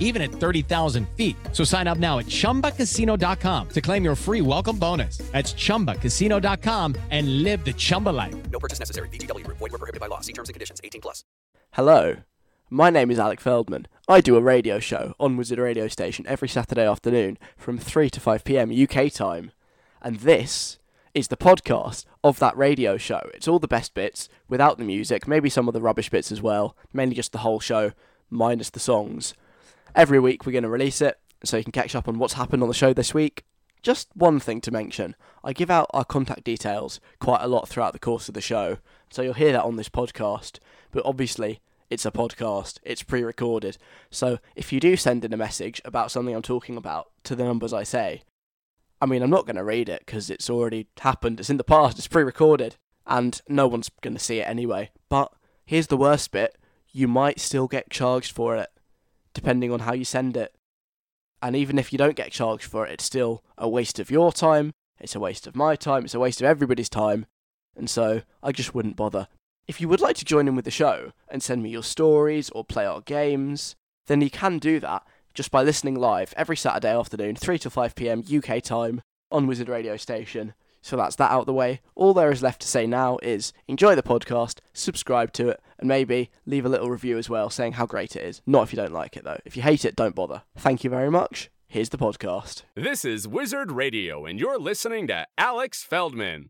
even at 30,000 feet. So sign up now at ChumbaCasino.com to claim your free welcome bonus. That's ChumbaCasino.com and live the Chumba life. No purchase necessary. VGW. Void where prohibited by law. See terms and conditions. 18+. Hello. My name is Alec Feldman. I do a radio show on Wizard Radio Station every Saturday afternoon from 3 to 5pm UK time. And this is the podcast of that radio show. It's all the best bits, without the music, maybe some of the rubbish bits as well, mainly just the whole show, minus the songs. Every week we're going to release it, so you can catch up on what's happened on the show this week. Just one thing to mention, I give out our contact details quite a lot throughout the course of the show, so you'll hear that on this podcast, but obviously it's a podcast, it's pre-recorded, so if you do send in a message about something I'm talking about to the numbers I say, I mean, I'm not going to read it because it's already happened, it's in the past, it's pre-recorded, and no one's going to see it anyway. But here's the worst bit, you might still get charged for it, depending on how you send it. And even if you don't get charged for it, it's still a waste of your time, it's a waste of my time, it's a waste of everybody's time, and so I just wouldn't bother. If you would like to join in with the show and send me your stories or play our games, then you can do that just by listening live every Saturday afternoon, 3 to 5pm UK time, on Wizard Radio Station. So that's that out of the way. All there is left to say now is enjoy the podcast, subscribe to it, and maybe leave a little review as well saying how great it is. Not if you don't like it, though. If you hate it, don't bother. Thank you very much. Here's the podcast. This is Wizard Radio, and you're listening to Alex Feldman.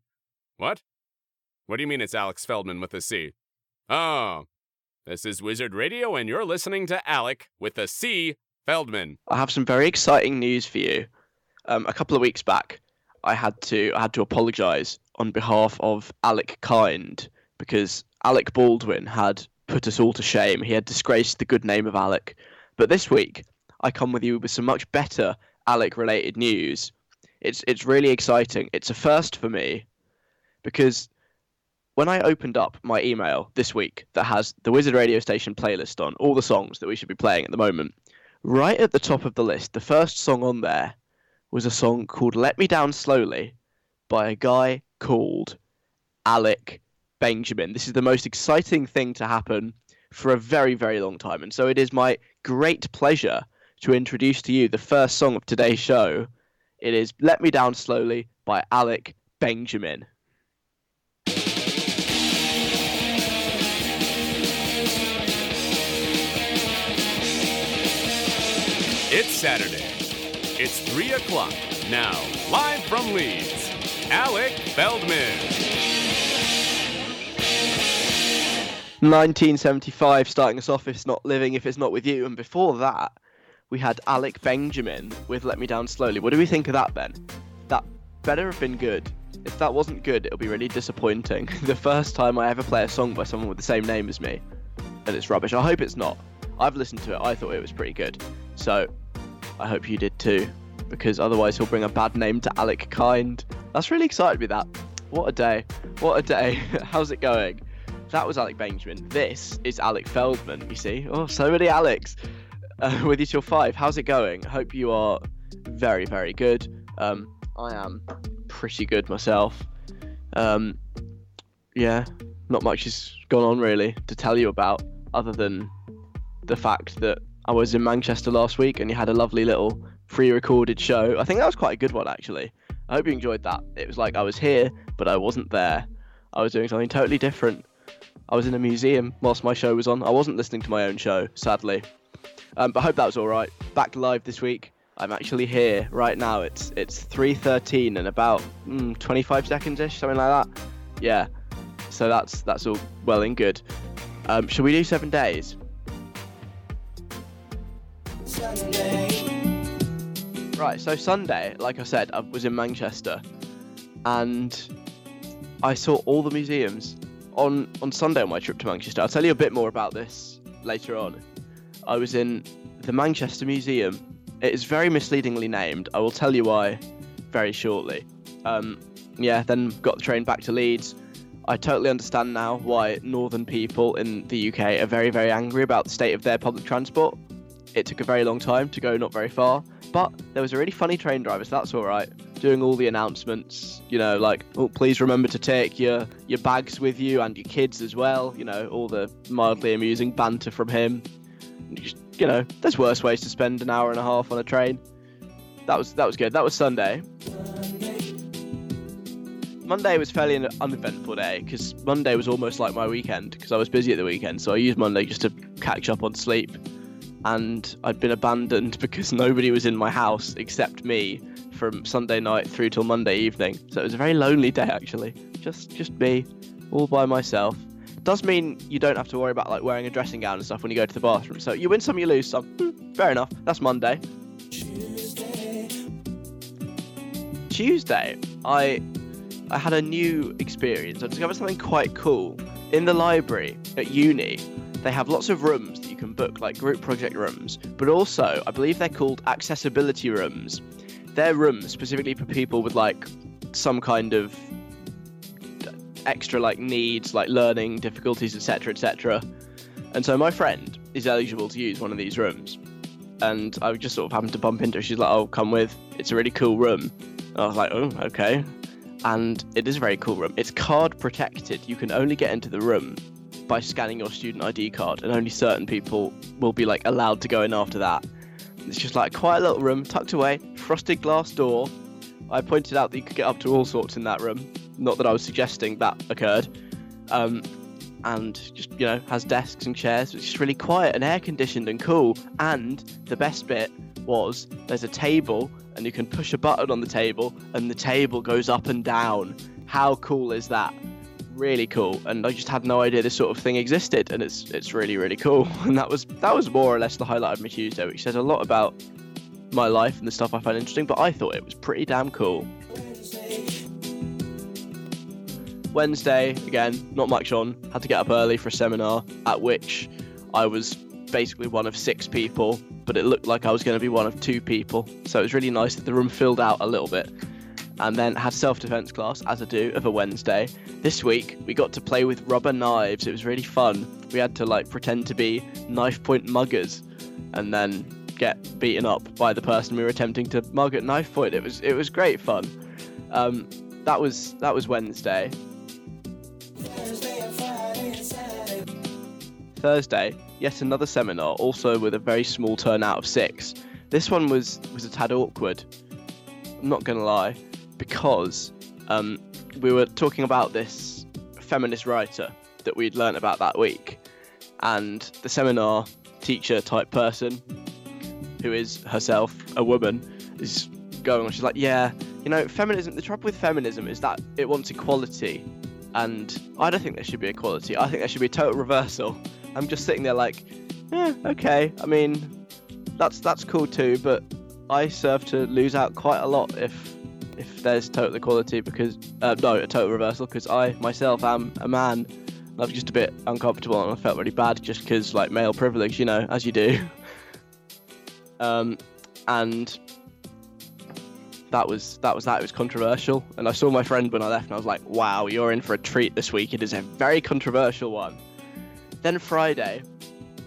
What? What do you mean it's Alex Feldman with a C? Oh. This is Wizard Radio, and you're listening to Alec with a C. Feldman. I have some very exciting news for you. A couple of weeks back, I had to apologise on behalf of Alec Kind, because Alec Baldwin had put us all to shame. He had disgraced the good name of Alec. But this week, I come with you with some much better Alec-related news. It's really exciting. It's a first for me, because when I opened up my email this week that has the Wizard Radio Station playlist on, all the songs that we should be playing at the moment, right at the top of the list, the first song on there was a song called Let Me Down Slowly by a guy called Alec Benjamin. This is the most exciting thing to happen for a very, very long time. And so it is my great pleasure to introduce to you the first song of today's show. It is Let Me Down Slowly by Alec Benjamin. It's Saturday. It's 3 o'clock. Now, live from Leeds, Alec Feldman. 1975, starting us off, It's Not Living If It's Not With You. And before that, we had Alec Benjamin with Let Me Down Slowly. What do we think of that, then? That better have been good. If that wasn't good, it'll be really disappointing. The first time I ever play a song by someone with the same name as me. And it's rubbish. I hope it's not. I've listened to it. I thought it was pretty good. So I hope you did too, because otherwise he'll bring a bad name to Alec Kind. That's really excited me, that. What a day. What a day. How's it going? That was Alec Benjamin. This is Alec Feldman, you see. Oh, so many Alecs. With you till 5. How's it going? I hope you are very, very good. I am pretty good myself. Yeah, not much has gone on really to tell you about, other than the fact that I was in Manchester last week and you had a lovely little pre-recorded show. I think that was quite a good one, actually. I hope you enjoyed that. It was like I was here, but I wasn't there. I was doing something totally different. I was in a museum whilst my show was on. I wasn't listening to my own show, sadly. But I hope that was all right. Back live this week. I'm actually here right now. It's 3:13 and about 25 seconds-ish, something like that. Yeah, so that's all well and good. Shall we do 7 days? Right, so Sunday, like I said, I was in Manchester and I saw all the museums on Sunday on my trip to Manchester. I'll tell you a bit more about this later on. I was in the Manchester Museum. It is very misleadingly named. I will tell you why very shortly. Then got the train back to Leeds. I totally understand now why northern people in the UK are very, very angry about the state of their public transport. It took a very long time to go not very far. But there was a really funny train driver, so that's all right, doing all the announcements, you know, like, oh, please remember to take your bags with you and your kids as well, you know, all the mildly amusing banter from him. Just, you know, there's worse ways to spend an hour and a half on a train. That was good. That was Sunday. Monday was fairly an uneventful day, because Monday was almost like my weekend, because I was busy at the weekend, so I used Monday just to catch up on sleep. And I'd been abandoned because nobody was in my house except me from Sunday night through till Monday evening. So it was a very lonely day, actually. Just me, all by myself. It does mean you don't have to worry about like wearing a dressing gown and stuff when you go to the bathroom. So you win some, you lose some. Fair enough. That's Monday. Tuesday, I had a new experience. I discovered something quite cool. In the library at uni, they have lots of rooms that you can book, like group project rooms, but also I believe they're called accessibility rooms. They're rooms specifically for people with like some kind of extra like needs, like learning difficulties, etc, etc. And so my friend is eligible to use one of these rooms, and I just sort of happened to bump into her. She's like, oh, come with, it's a really cool room. And I was like, oh, okay. And it is a very cool room. It's card protected. You can only get into the room by scanning your student ID card, and only certain people will be like allowed to go in after that. It's just like a quiet little room, tucked away, frosted glass door. I pointed out that you could get up to all sorts in that room. Not that I was suggesting that occurred. And just, you know, has desks and chairs. It's just really quiet and air conditioned and cool. And the best bit was there's a table, and you can push a button on the table and the table goes up and down. How cool is that? Really cool. And I just had no idea this sort of thing existed, and it's really, really cool. And that was more or less the highlight of my Tuesday, which says a lot about my life and the stuff I found interesting, but I thought it was pretty damn cool. Wednesday, again, not much on. Had to get up early for a seminar, at which I was basically one of 6 people, but it looked like I was going to be one of 2 people, so it was really nice that the room filled out a little bit. And then had self-defense class, as I do, of a Wednesday. This week, we got to play with rubber knives. It was really fun. We had to, like, pretend to be knife point muggers and then get beaten up by the person we were attempting to mug at knife point. It was great fun. That was Wednesday. Thursday, yet another seminar, also with a very small turnout of 6. This one was a tad awkward, I'm not going to lie, because we were talking about this feminist writer that we'd learnt about that week, and the seminar teacher type person, who is herself a woman, is going on. She's like, yeah, you know, feminism, the trouble with feminism is that it wants equality, and I don't think there should be equality. I think there should be a total reversal. I'm just sitting there like, yeah, okay, I mean, that's cool too, but I serve to lose out quite a lot if there's total equality, because a total reversal, because I myself am a man. I was just a bit uncomfortable and I felt really bad, just because like male privilege, you know, as you do. And that was it was controversial, and I saw my friend when I left and I was like, wow, you're in for a treat this week. It is a very controversial one. Then Friday,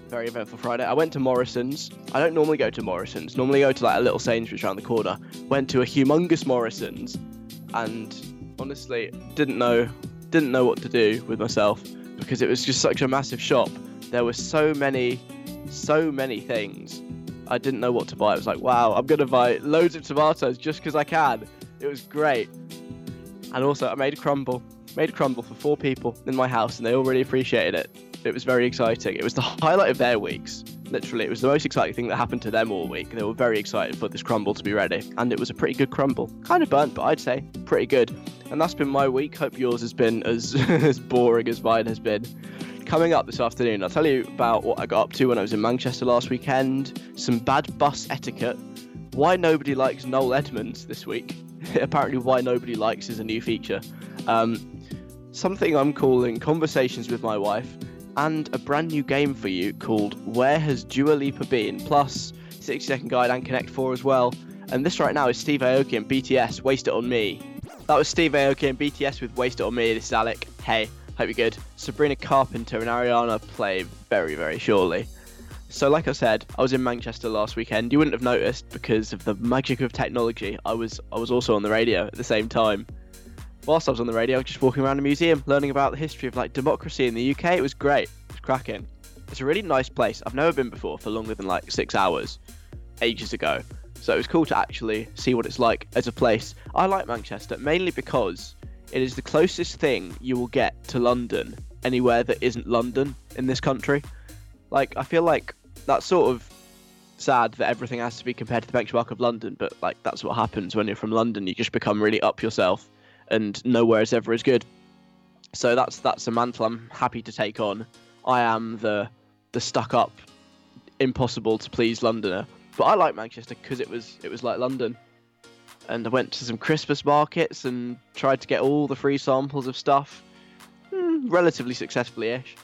very eventful Friday. I went to Morrison's. I don't normally go to Morrison's. Normally go to like a little Sainsbury's around the corner. Went to a humongous Morrison's, and honestly didn't know what to do with myself, because it was just such a massive shop. There were so many things. I didn't know what to buy. It was like, wow, I'm gonna buy loads of tomatoes just because I can. It was great. And also I made a crumble. Made a crumble for 4 people in my house, and they all really appreciated it. It was very exciting. It was the highlight of their weeks. Literally, it was the most exciting thing that happened to them all week. They were very excited for this crumble to be ready. And it was a pretty good crumble. Kind of burnt, but I'd say pretty good. And that's been my week. Hope yours has been as boring as mine has been. Coming up this afternoon, I'll tell you about what I got up to when I was in Manchester last weekend, some bad bus etiquette, why nobody likes Noel Edmonds this week. Apparently why nobody likes is a new feature. Something I'm calling Conversations with My Wife, and a brand new game for you called Where Has Dua Lipa Been? Plus 60 Second Guide and Connect 4 as well. And this right now is Steve Aoki and BTS, Waste It On Me. That was Steve Aoki and BTS with Waste It On Me. This is Alec. Hey, hope you're good. Sabrina Carpenter and Ariana play very, very shortly. So like I said, I was in Manchester last weekend. You wouldn't have noticed because of the magic of technology. I was also on the radio at the same time. Whilst I was on the radio, I was just walking around a museum, learning about the history of like democracy in the UK. It was great. It was cracking. It's a really nice place. I've never been before for longer than like 6 hours, ages ago. So it was cool to actually see what it's like as a place. I like Manchester mainly because it is the closest thing you will get to London anywhere that isn't London in this country. Like, I feel like that's sort of sad that everything has to be compared to the benchmark of London, but like that's what happens when you're from London. You just become really up yourself and nowhere is ever as good. So that's a mantle I'm happy to take on. I am the stuck-up, impossible-to-please Londoner. But I like Manchester because it was like London. And I went to some Christmas markets and tried to get all the free samples of stuff. Relatively successfully-ish.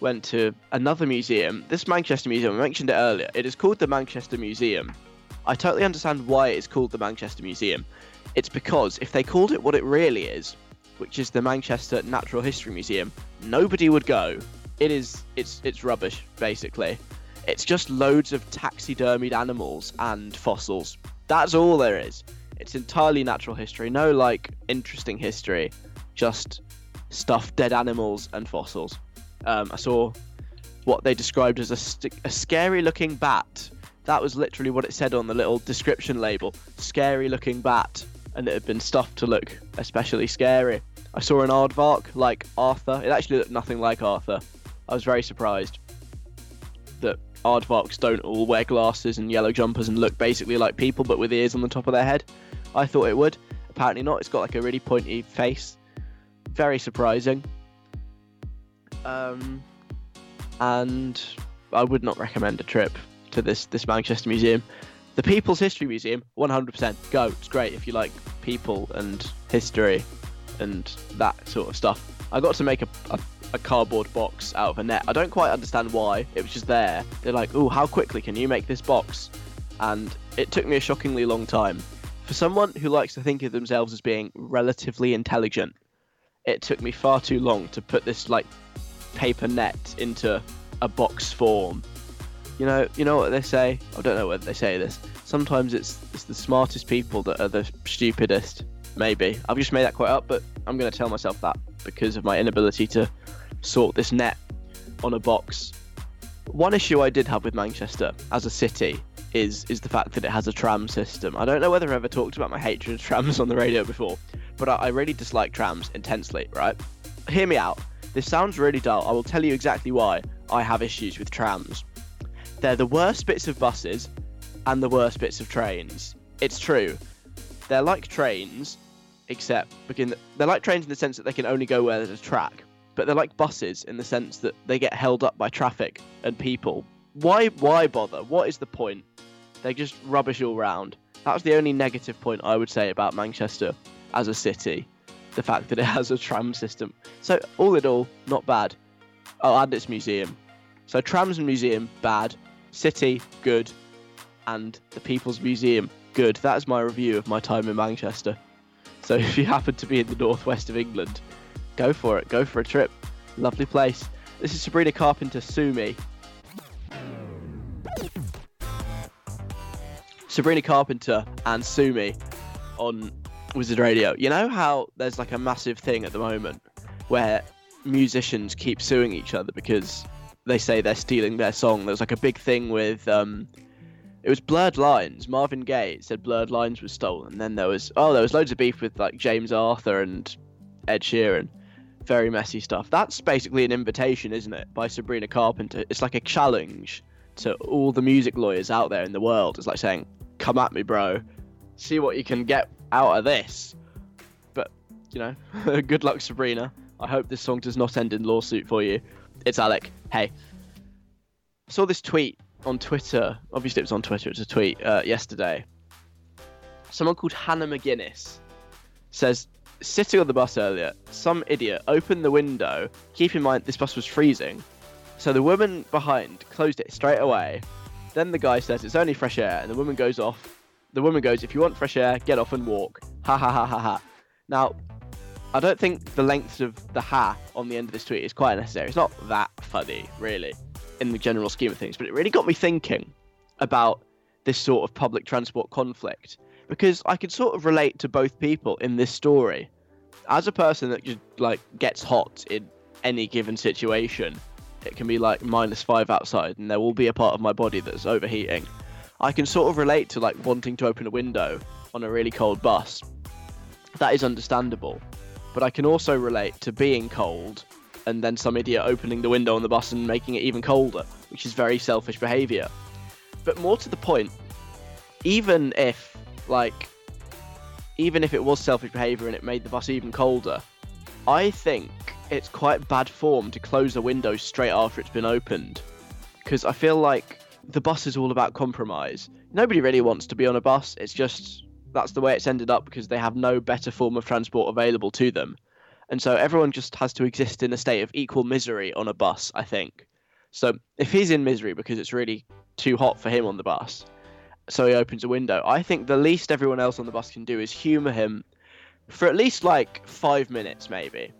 Went to another museum. This Manchester Museum, I mentioned it earlier. It is called the Manchester Museum. I totally understand why it's called the Manchester Museum. It's because if they called it what it really is, which is the Manchester Natural History Museum, nobody would go. It's rubbish, basically. It's just loads of taxidermied animals and fossils. That's all there is. It's entirely natural history, no like interesting history, just stuffed dead animals and fossils. I saw what they described as a scary looking bat. That was literally what it said on the little description label, scary looking bat, and it had been stuffed to look especially scary. I saw an aardvark like Arthur. It actually looked nothing like Arthur. I was very surprised that aardvarks don't all wear glasses and yellow jumpers and look basically like people but with ears on the top of their head. I thought it would. Apparently not. It's got like a really pointy face. Very surprising. And I would not recommend a trip to this Manchester Museum. The People's History Museum, 100%. Go. It's great if you like people and history and that sort of stuff. I got to make a cardboard box out of a net. I don't quite understand why. It was just there. They're like, "Ooh, how quickly can you make this box?" And it took me a shockingly long time. For someone who likes to think of themselves as being relatively intelligent, it took me far too long to put this like paper net into a box form. You know what they say? I don't know whether they say this. Sometimes it's the smartest people that are the stupidest. Maybe. I've just made that quite up, but I'm going to tell myself that because of my inability to sort this net on a box. One issue I did have with Manchester as a city is the fact that it has a tram system. I don't know whether I've ever talked about my hatred of trams on the radio before, but I really dislike trams intensely, right? Hear me out. This sounds really dull. I will tell you exactly why I have issues with trams. They're the worst bits of buses and the worst bits of trains. It's true. They're like trains, except they're like trains in the sense that they can only go where there's a track, but they're like buses in the sense that they get held up by traffic and people. Why bother? What is the point? They're just rubbish all round. That's the only negative point I would say about Manchester as a city, the fact that it has a tram system. So all in all, not bad. Oh, and its museum. So trams and museum, bad. City, good. And the People's Museum, good. That is my review of my time in Manchester. So if you happen to be in the northwest of England, go for it. Go for a trip. Lovely place. This is Sabrina Carpenter, Sue Me. Sabrina Carpenter and Sue Me on Wizard Radio. You know how there's like a massive thing at the moment where musicians keep suing each other because they say they're stealing their song. There's like a big thing with... It was Blurred Lines. Marvin Gaye said Blurred Lines was stolen. Then there was loads of beef with like James Arthur and Ed Sheeran. Very messy stuff. That's basically an invitation, isn't it, by Sabrina Carpenter? It's like a challenge to all the music lawyers out there in the world. It's like saying, come at me, bro. See what you can get out of this. But, you know, good luck, Sabrina. I hope this song does not end in lawsuit for you. It's Alec. Hey. I saw this tweet on Twitter. Obviously, it was on Twitter. It's a tweet yesterday. Someone called Hannah McGuinness says, sitting on the bus earlier, some idiot opened the window. Keep in mind, this bus was freezing. So the woman behind closed it straight away. Then the guy says, it's only fresh air. And the woman goes off. The woman goes, if you want fresh air, get off and walk. Ha ha ha ha ha. Now, I don't think the length of the ha on the end of this tweet is quite necessary. It's not that funny, really, in the general scheme of things. But it really got me thinking about this sort of public transport conflict, because I could sort of relate to both people in this story. As a person that just, like, gets hot in any given situation, it can be like -5 outside and there will be a part of my body that's overheating. I can sort of relate to, like, wanting to open a window on a really cold bus. That is understandable. But I can also relate to being cold and then some idiot opening the window on the bus and making it even colder, which is very selfish behaviour. But more to the point, even if it was selfish behaviour and it made the bus even colder, I think it's quite bad form to close a window straight after it's been opened, because I feel like the bus is all about compromise. Nobody really wants to be on a bus. It's just that's the way it's ended up because they have no better form of transport available to them. And so everyone just has to exist in a state of equal misery on a bus, I think. So if he's in misery because it's really too hot for him on the bus, so he opens a window, I think the least everyone else on the bus can do is humour him for at least, like, 5 minutes, maybe.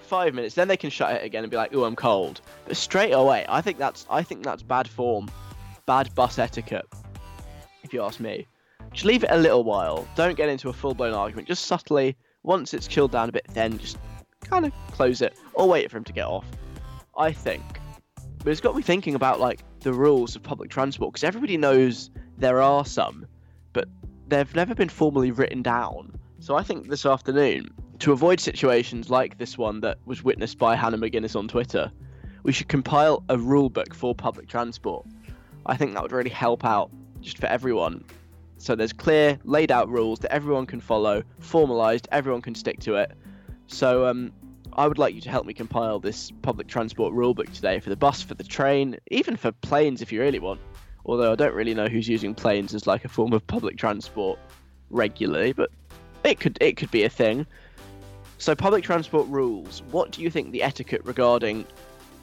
5 minutes, then they can shut it again and be like, "Ooh, I'm cold." But straight away, I think that's bad form, bad bus etiquette, if you ask me. Just leave it a little while. Don't get into a full-blown argument. Just subtly, once it's chilled down a bit, then just kind of close it or wait for him to get off, I think. But it's got me thinking about, like, the rules of public transport, because everybody knows there are some, but they've never been formally written down. So I think this afternoon, to avoid situations like this one that was witnessed by Hannah McGuinness on Twitter, we should compile a rule book for public transport. I think that would really help out just for everyone. So there's clear, laid out rules that everyone can follow, formalised, everyone can stick to it. So I would like you to help me compile this public transport rule book today, for the bus, for the train, even for planes if you really want. Although I don't really know who's using planes as, like, a form of public transport regularly, but it could be a thing. So public transport rules. What do you think the etiquette regarding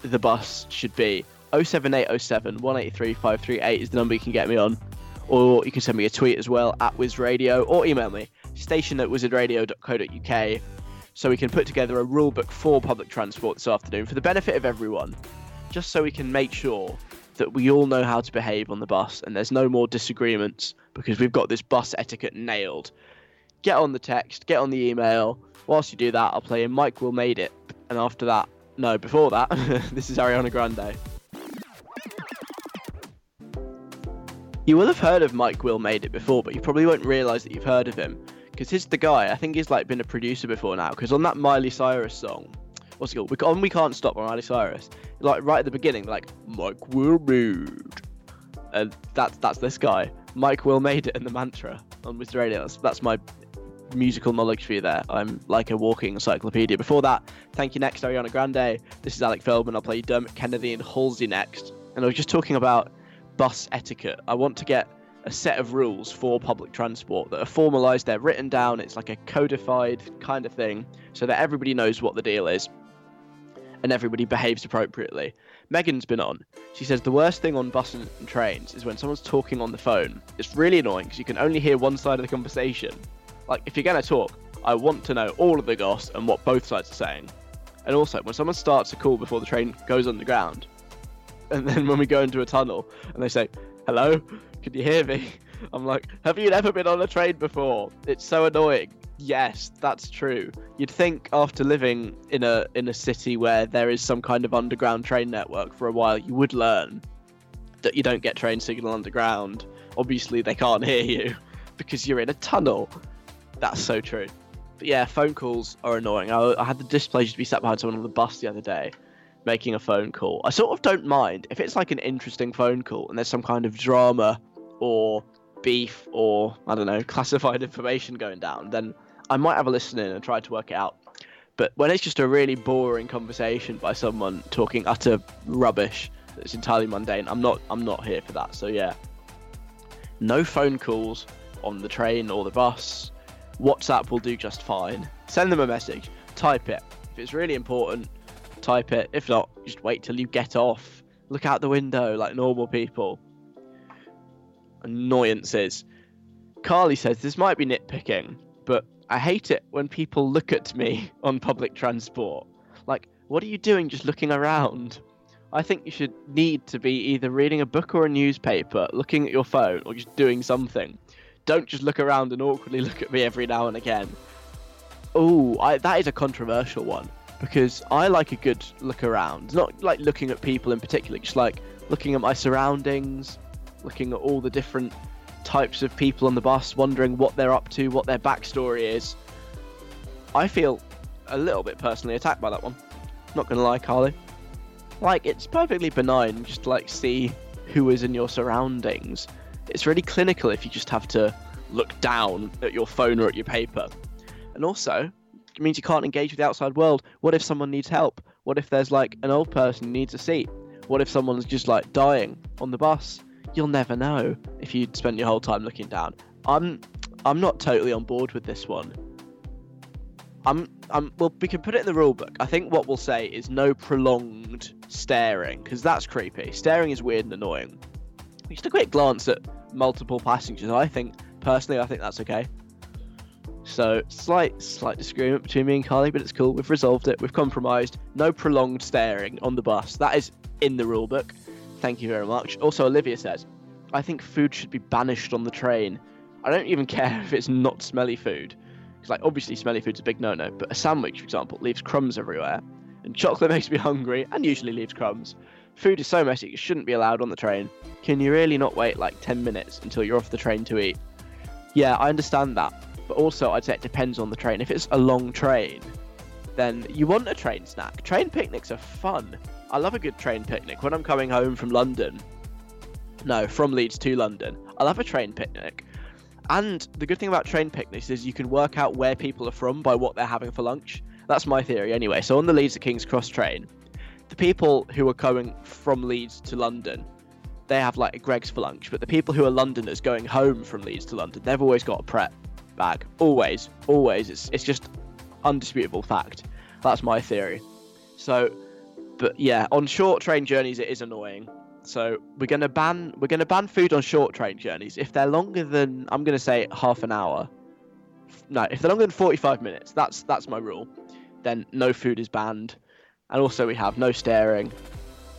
the bus should be? 07807 183 538 is the number you can get me on. Or you can send me a tweet as well, @WizRadio, or email me, station@wizardradio.co.uk, so we can put together a rule book for public transport this afternoon for the benefit of everyone, just so we can make sure that we all know how to behave on the bus and there's no more disagreements, because we've got this bus etiquette nailed. Get on the text, get on the email. Whilst you do that, I'll play in Mike Will Made It. And before that, this is Ariana Grande. You will have heard of Mike Will Made It before, but you probably won't realise that you've heard of him, because he's the guy, I think he's, like, been a producer before now, because on that Miley Cyrus song, what's it called? We Can't Stop by Miley Cyrus. Like, right at the beginning, like, Mike Will Made It. And that's this guy. Mike Will Made It and the mantra on Wizard Radio. That's my musical knowledge for you there. I'm like a walking encyclopedia. Before that, thank you next, Ariana Grande. This is Alec Feldman. I'll play Dermot Kennedy and Halsey next. And I was just talking about bus etiquette. I want to get a set of rules for public transport that are formalised, they're written down, it's like a codified kind of thing, so that everybody knows what the deal is and everybody behaves appropriately. Megan's been on. She says the worst thing on buses and trains is when someone's talking on the phone. It's really annoying because you can only hear one side of the conversation. Like, if you're going to talk, I want to know all of the goss and what both sides are saying. And also, when someone starts a call before the train goes underground, and then when we go into a tunnel and they say, "Hello, can you hear me?" I'm like, have you never been on a train before? It's so annoying. Yes, that's true. You'd think after living in a city where there is some kind of underground train network for a while, you would learn that you don't get train signal underground. Obviously, they can't hear you because you're in a tunnel. That's so true. But yeah, phone calls are annoying. I had the displeasure to be sat behind someone on the bus the other day making a phone call. I sort of don't mind if it's like an interesting phone call and there's some kind of drama or beef or, I don't know, classified information going down, then I might have a listen in and try to work it out. But when it's just a really boring conversation by someone talking utter rubbish that's entirely mundane, I'm not here for that. So yeah, no phone calls on the train or the bus. WhatsApp will do just fine. Send them a message. Type it. If it's really important, type it. If not, just wait till you get off. Look out the window like normal people. Annoyances. Carly says, this might be nitpicking, but I hate it when people look at me on public transport. Like, what are you doing just looking around? I think you should need to be either reading a book or a newspaper, looking at your phone, or just doing something. Don't just look around and awkwardly look at me every now and again. Oh, that is a controversial one, because I like a good look around. Not like looking at people in particular, just like looking at my surroundings, looking at all the different types of people on the bus, wondering what they're up to, what their backstory is. I feel a little bit personally attacked by that one. Not gonna lie, Carly. Like, it's perfectly benign just to like see who is in your surroundings. It's really clinical if you just have to look down at your phone or at your paper. And also, it means you can't engage with the outside world. What if someone needs help? What if there's like an old person who needs a seat? What if someone's just like dying on the bus? You'll never know if you'd spend your whole time looking down. I'm not totally on board with this one. Well, we can put it in the rule book. I think what we'll say is no prolonged staring, because that's creepy. Staring is weird and annoying. Just a quick glance at multiple passengers. I think that's okay. So slight disagreement between me and Carly, but it's cool. We've resolved it. We've compromised. No prolonged staring on the bus. That is in the rule book. Thank you very much. Also, Olivia says, I think food should be banished on the train. I don't even care if it's not smelly food. Because, like, obviously smelly food's a big no-no, but a sandwich, for example, leaves crumbs everywhere. And chocolate makes me hungry and usually leaves crumbs. Food is so messy it shouldn't be allowed on the train. Can you really not wait like 10 minutes until you're off the train to eat? Yeah, I understand that. But also, I'd say it depends on the train. If it's a long train, then you want a train snack. Train picnics are fun. I love a good train picnic. When I'm coming home from London, from Leeds to London, I'll have a train picnic. And the good thing about train picnics is you can work out where people are from by what they're having for lunch. That's my theory anyway. So on the Leeds to King's Cross train, the people who are going from Leeds to London, they have like a Greggs for lunch. But the people who are Londoners going home from Leeds to London, they've always got a Pret bag. Always. It's just undisputable fact. That's my theory. So, but yeah, on short train journeys, it is annoying. So we're gonna ban food on short train journeys if they're longer than, I'm gonna say, half an hour. No, if they're longer than 45 minutes, that's my rule. Then no food is banned. And also we have no staring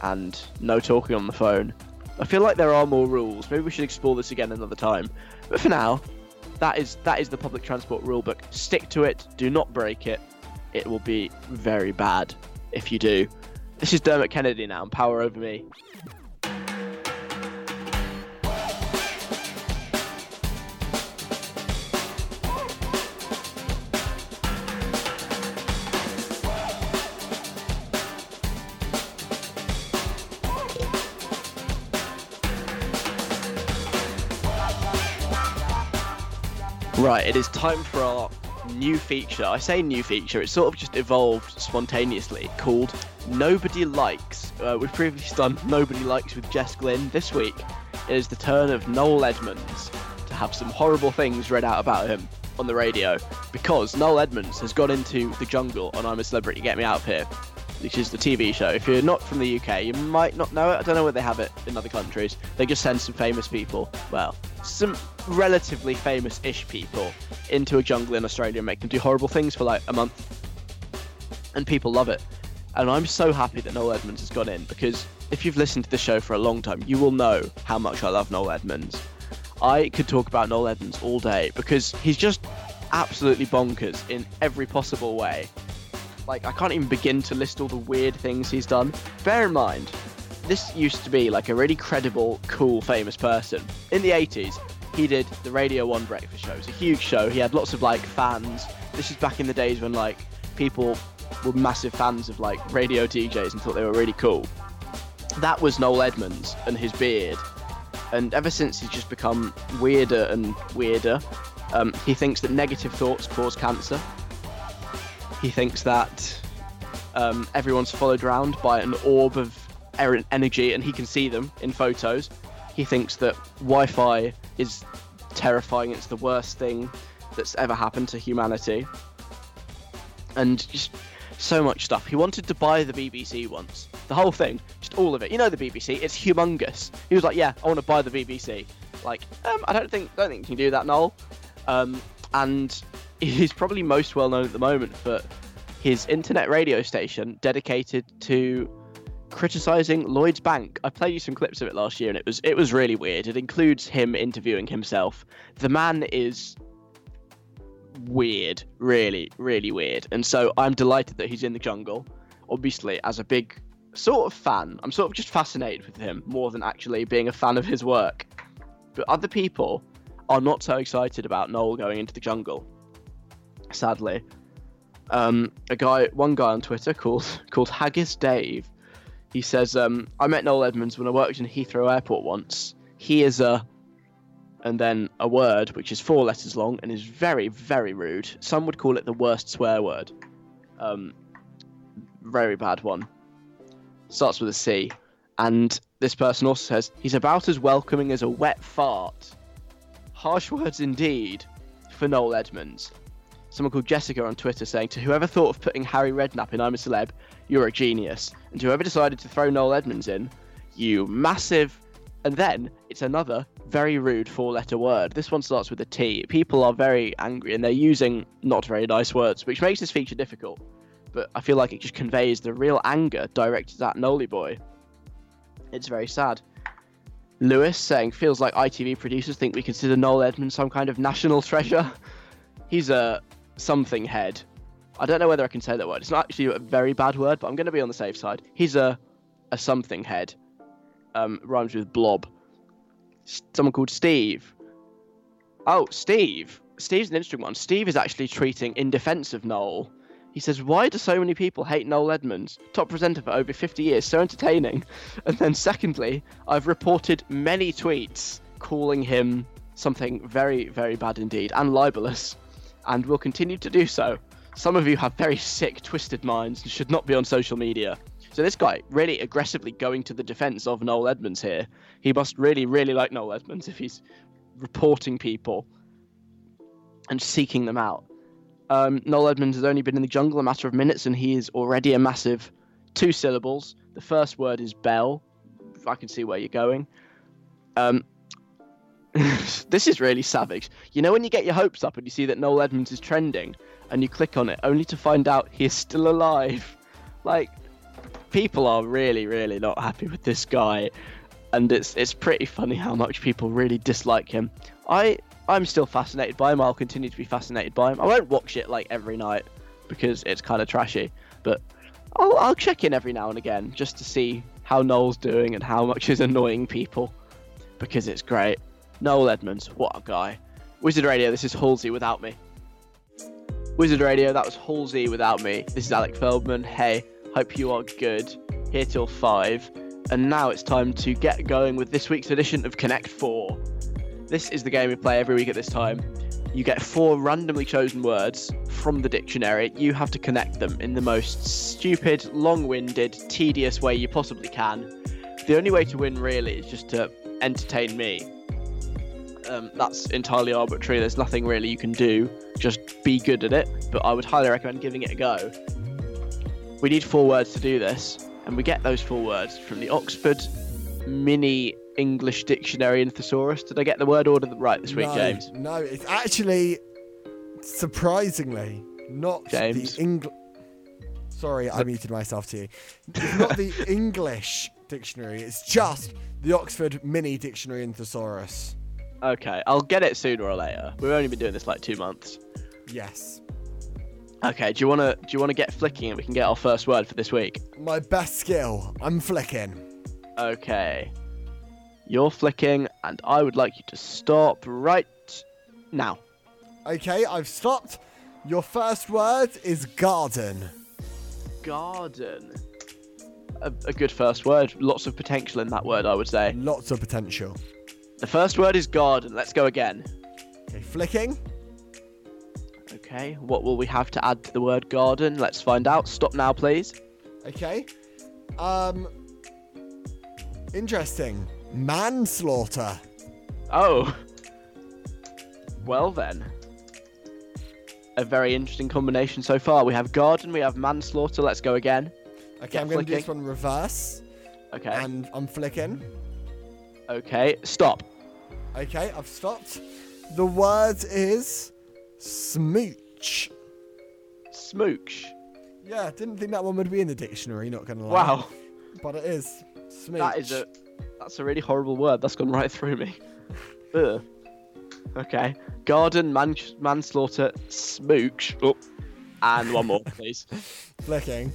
and no talking on the phone. I feel like there are more rules. Maybe we should explore this again another time. But for now, that is the public transport rule book. Stick to it. Do not break it. It will be very bad if you do. This is Dermot Kennedy now, and Power Over Me. Right, it is time for our new feature. I say new feature, it sort of just evolved spontaneously, called Nobody Likes. We've previously done Nobody Likes with Jess Glynn. This week, it is the turn of Noel Edmonds to have some horrible things read out about him on the radio, because Noel Edmonds has gone into the jungle on I'm a Celebrity, Get Me Out of Here, which is the TV show. If you're not from the UK, you might not know it. I don't know whether they have it in other countries. They just send some famous people, some relatively famous-ish people into a jungle in Australia and make them do horrible things for like a month, and people love it. And I'm so happy that Noel Edmonds has gone in, because if you've listened to the show for a long time, you will know how much I love Noel Edmonds. I could talk about Noel Edmonds all day, because he's just absolutely bonkers in every possible way. Like, I can't even begin to list all the weird things he's done. Bear in mind, this used to be like a really credible, cool, famous person. In the 80s, he did the Radio 1 breakfast show. It was a huge show. He had lots of like fans. This is back in the days when like people were massive fans of like radio DJs and thought they were really cool. That was Noel Edmonds and his beard. And ever since, he's just become weirder and weirder. He thinks that negative thoughts cause cancer. He thinks that everyone's followed around by an orb of energy and he can see them in photos. He thinks that Wi-Fi is terrifying. It's the worst thing that's ever happened to humanity. And just so much stuff. He wanted to buy the BBC once. The whole thing. Just all of it. You know the BBC. It's humongous. He was like, yeah, I want to buy the BBC. Like, I don't think you can do that, Noel. And he's probably most well known at the moment for his internet radio station dedicated to criticising Lloyd's Bank. I played you some clips of it last year and it was really weird. It includes him interviewing himself. The man is weird, really, really weird. And so I'm delighted that he's in the jungle. Obviously, as a big sort of fan, I'm sort of just fascinated with him more than actually being a fan of his work. But other people are not so excited about Noel going into the jungle, sadly. One guy on Twitter called Haggis Dave. He says, I met Noel Edmonds when I worked in Heathrow Airport once. He is a, and then a word, which is 4 letters long and is very, very rude. Some would call it the worst swear word. Very bad one. Starts with a C. And this person also says, he's about as welcoming as a wet fart. Harsh words indeed for Noel Edmonds. Someone called Jessica on Twitter saying, to whoever thought of putting Harry Redknapp in I'm a Celeb, you're a genius. And whoever decided to throw Noel Edmonds in, you massive... And then it's another very rude 4-letter word. This one starts with a T. People are very angry and they're using not very nice words, which makes this feature difficult. But I feel like it just conveys the real anger directed at Nolly Boy. It's very sad. Lewis saying, feels like ITV producers think we consider Noel Edmonds some kind of national treasure. He's a something head. I don't know whether I can say that word. It's not actually a very bad word, but I'm going to be on the safe side. He's a something head. Rhymes with blob. Someone called Steve. Oh, Steve. Steve's an interesting one. Steve is actually treating in defense of Noel. He says, why do so many people hate Noel Edmonds? Top presenter for over 50 years. So entertaining. And then secondly, I've reported many tweets calling him something very, very bad indeed and libelous, and will continue to do so. Some of you have very sick, twisted minds and should not be on social media. So this guy really aggressively going to the defense of Noel Edmonds here. He must really, really like Noel Edmonds if he's reporting people and seeking them out. Noel Edmonds has only been in the jungle a matter of minutes and he is already a massive 2 syllables. The first word is bell. I can see where you're going. This is really savage. You know when you get your hopes up and you see that Noel Edmonds is trending and you click on it only to find out he is still alive? Like, people are really, really not happy with this guy, and it's pretty funny how much people really dislike him. I'm still fascinated by him. I'll continue to be fascinated by him. I won't watch it like every night because it's kind of trashy, but I'll check in every now and again just to see how Noel's doing and how much he's annoying people, because it's great. Noel Edmonds, what a guy. Wizard Radio, this is Halsey without me. Wizard Radio, that was Halsey without me. This is Alec Feldman. Hey, hope you are good. Here till 5. And now it's time to get going with this week's edition of Connect 4. This is the game we play every week at this time. You get 4 randomly chosen words from the dictionary. You have to connect them in the most stupid, long-winded, tedious way you possibly can. The only way to win, really, is just to entertain me. That's entirely arbitrary. There's nothing really you can do. Just be good at it. But I would highly recommend giving it a go. We need 4 words to do this, and we get those 4 words from the Oxford Mini English Dictionary and Thesaurus. Did I get the word order right this week, James? No, it's actually, surprisingly, not James. Sorry, I muted myself to you. It's not the English Dictionary. It's just the Oxford Mini Dictionary and Thesaurus. Okay, I'll get it sooner or later. We've only been doing this like 2 months. Yes. Okay, do you wanna get flicking and we can get our first word for this week? My best skill, I'm flicking. Okay. You're flicking and I would like you to stop right now. Okay, I've stopped. Your first word is garden. Garden. A good first word. Lots of potential in that word, I would say. Lots of potential. The first word is garden. Let's go again. Okay, flicking. Okay, what will we have to add to the word garden? Let's find out. Stop now, please. Okay. Interesting. Manslaughter. Oh. Well then. A very interesting combination so far. We have garden, we have manslaughter. Let's go again. Okay, I'm going to do this one reverse. Okay. And I'm flicking. Okay, stop. Okay, I've stopped. The word is smooch. Smooch? Yeah, didn't think that one would be in the dictionary, not going to lie. Wow. But it is. Smooch. That's a really horrible word. That's gone right through me. Ugh. Okay. Garden, manslaughter, smooch. Oh. And one more, please. Flicking.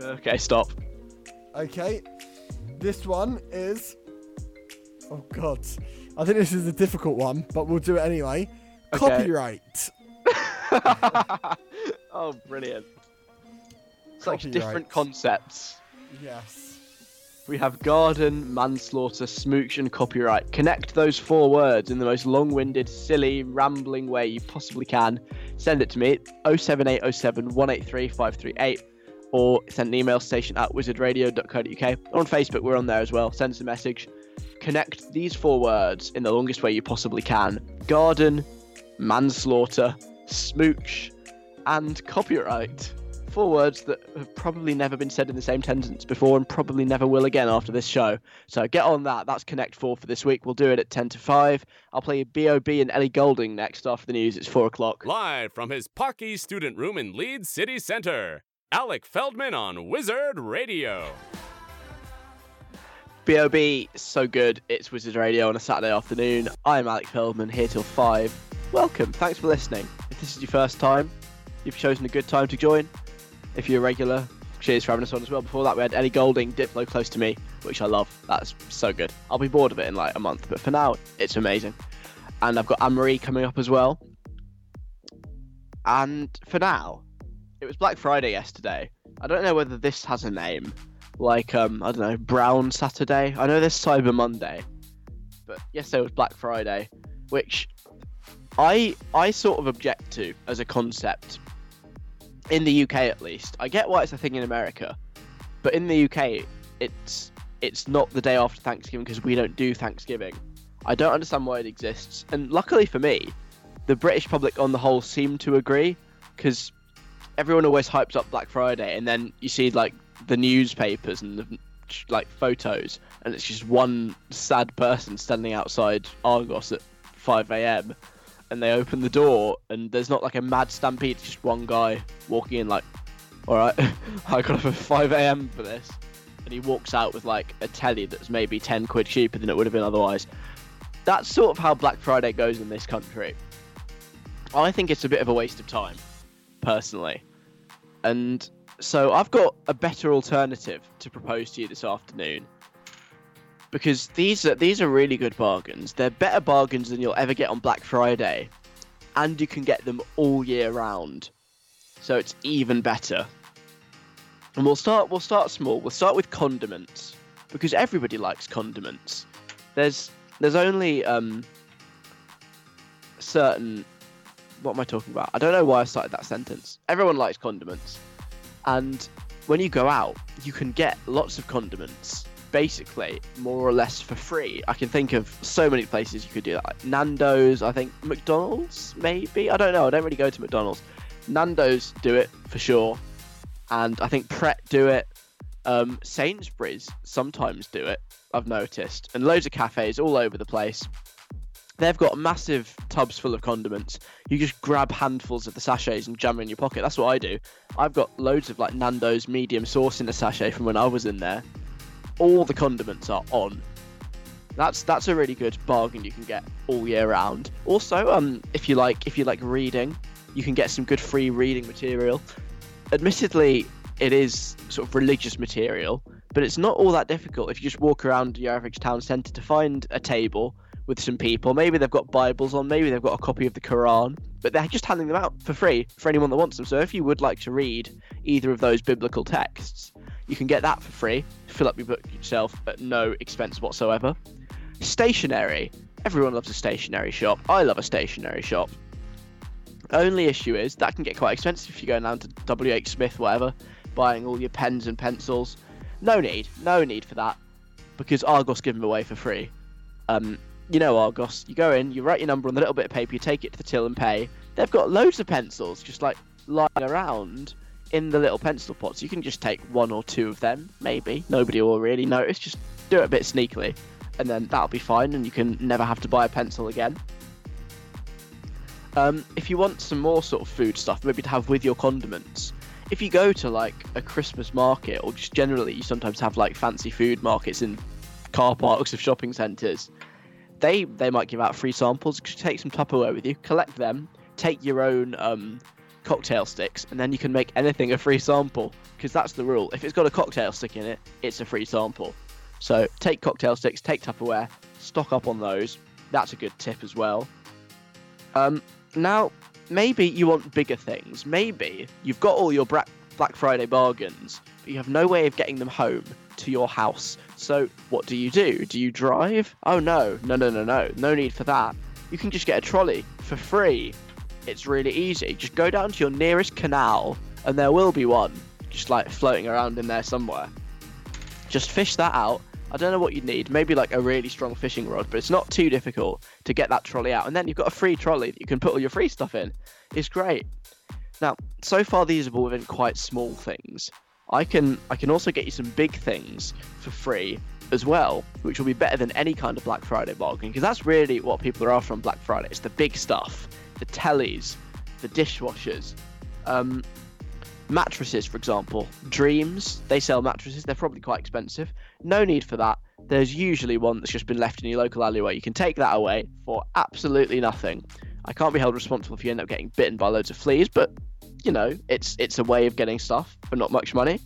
Okay, stop. Okay. This one is... Oh, God. I think this is a difficult one, but we'll do it anyway. Okay. Copyright. Oh, brilliant. Such different concepts. Yes. We have garden, manslaughter, smooch, and copyright. Connect those four words in the most long-winded, silly, rambling way you possibly can. Send it to me at 07807 183 538. Or send an email station@wizardradio.co.uk. Or on Facebook, we're on there as well. Send us a message. Connect these four words in the longest way you possibly can. Garden, manslaughter, smooch, and copyright. Four words that have probably never been said in the same sentence before and probably never will again after this show. So get on that. That's Connect 4 for this week. We'll do it at 10 to 5. I'll play B.O.B. and Ellie Goulding next after the news. It's 4 o'clock. Live from his Parky student room in Leeds City Centre. Alec Feldman on Wizard Radio. B.O.B. So good. It's Wizard Radio on a Saturday afternoon. I'm Alec Feldman, here till 5. Welcome. Thanks for listening. If this is your first time, you've chosen a good time to join. If you're a regular, cheers for having us on as well. Before that, we had Ellie Goulding, Diplo Close to Me, which I love. That's so good. I'll be bored of it in like a month, but for now, it's amazing. And I've got Anne-Marie coming up as well. And for now... It was Black Friday yesterday. I don't know whether this has a name. Like, I don't know, Brown Saturday. I know there's Cyber Monday. But yesterday was Black Friday, which I sort of object to as a concept. In the UK, at least. I get why it's a thing in America. But in the UK, it's not the day after Thanksgiving because we don't do Thanksgiving. I don't understand why it exists. And luckily for me, the British public on the whole seem to agree because... Everyone always hypes up Black Friday, and then you see like the newspapers and the like photos, and it's just one sad person standing outside Argos at 5 a.m. and they open the door, and there's not like a mad stampede. It's just one guy walking in, like, "All right, I got up at 5 a.m. for this," and he walks out with like a telly that's maybe 10 quid cheaper than it would have been otherwise. That's sort of how Black Friday goes in this country. I think it's a bit of a waste of time, personally. And so I've got a better alternative to propose to you this afternoon, because these are really good bargains. They're better bargains than you'll ever get on Black Friday, and you can get them all year round. So it's even better. And we'll start small. We'll start with condiments, because everybody likes condiments. There's only certain... What am I talking about? I don't know why I started that sentence. Everyone likes condiments. And when you go out, you can get lots of condiments, basically, more or less for free. I can think of so many places you could do that. Like Nando's, I think. McDonald's, maybe? I don't know. I don't really go to McDonald's. Nando's do it, for sure. And I think Pret do it. Sainsbury's sometimes do it, I've noticed. And loads of cafes all over the place. They've got massive tubs full of condiments. You just grab handfuls of the sachets and jam them in your pocket. That's what I do. I've got loads of like Nando's medium sauce in a sachet from when I was in there. All the condiments are on. That's a really good bargain you can get all year round. Also, if you like reading, you can get some good free reading material. Admittedly, it is sort of religious material, but it's not all that difficult if you just walk around your average town centre to find a table with some people. Maybe they've got Bibles on, maybe they've got a copy of the Quran, but they're just handing them out for free for anyone that wants them. So if you would like to read either of those biblical texts, you can get that for free. Fill up your book yourself at no expense whatsoever. Stationery. Everyone loves a stationery shop. I love a stationery shop. Only issue is that can get quite expensive if you go down to WH Smith, whatever, buying all your pens and pencils. No need for that, because Argos give them away for free. You know Argos, you go in, you write your number on the little bit of paper, you take it to the till and pay. They've got loads of pencils just like lying around in the little pencil pots. You can just take one or two of them, maybe. Nobody will really notice. Just do it a bit sneakily, and then that'll be fine, and you can never have to buy a pencil again. If you want some more sort of food stuff, maybe to have with your condiments, if you go to like a Christmas market, or just generally you sometimes have like fancy food markets in car parks of shopping centres, they might give out free samples. You take some Tupperware with you, collect them, take your own cocktail sticks, and then you can make anything a free sample, because that's the rule. If it's got a cocktail stick in it, it's a free sample. So take cocktail sticks, take Tupperware, stock up on those. That's a good tip as well. Now, maybe you want bigger things. Maybe you've got all your Black Friday bargains, but you have no way of getting them home to your house. So what do you do? Do you drive? Oh, no. No need for that. You can just get a trolley for free. It's really easy. Just go down to your nearest canal, and there will be one just like floating around in there somewhere. Just fish that out. I don't know what you'd need, maybe like a really strong fishing rod, but it's not too difficult to get that trolley out. And then you've got a free trolley that you can put all your free stuff in. It's great. Now, so far these have all been quite small things. I can also get you some big things for free as well, which will be better than any kind of Black Friday bargain, because that's really what people are after on Black Friday. It's the big stuff, the tellies, the dishwashers, mattresses, for example. Dreams, they sell mattresses. They're probably quite expensive. No need for that. There's usually one that's just been left in your local alleyway. You can take that away for absolutely nothing. I can't be held responsible if you end up getting bitten by loads of fleas, but you know, it's a way of getting stuff for not much money.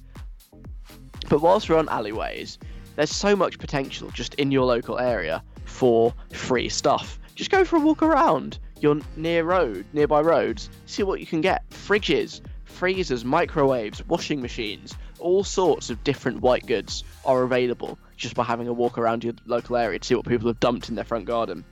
But whilst we're on alleyways, there's so much potential just in your local area for free stuff. Just go for a walk around your nearby roads, see what you can get. Fridges, freezers, microwaves, washing machines, all sorts of different white goods are available just by having a walk around your local area to see what people have dumped in their front garden.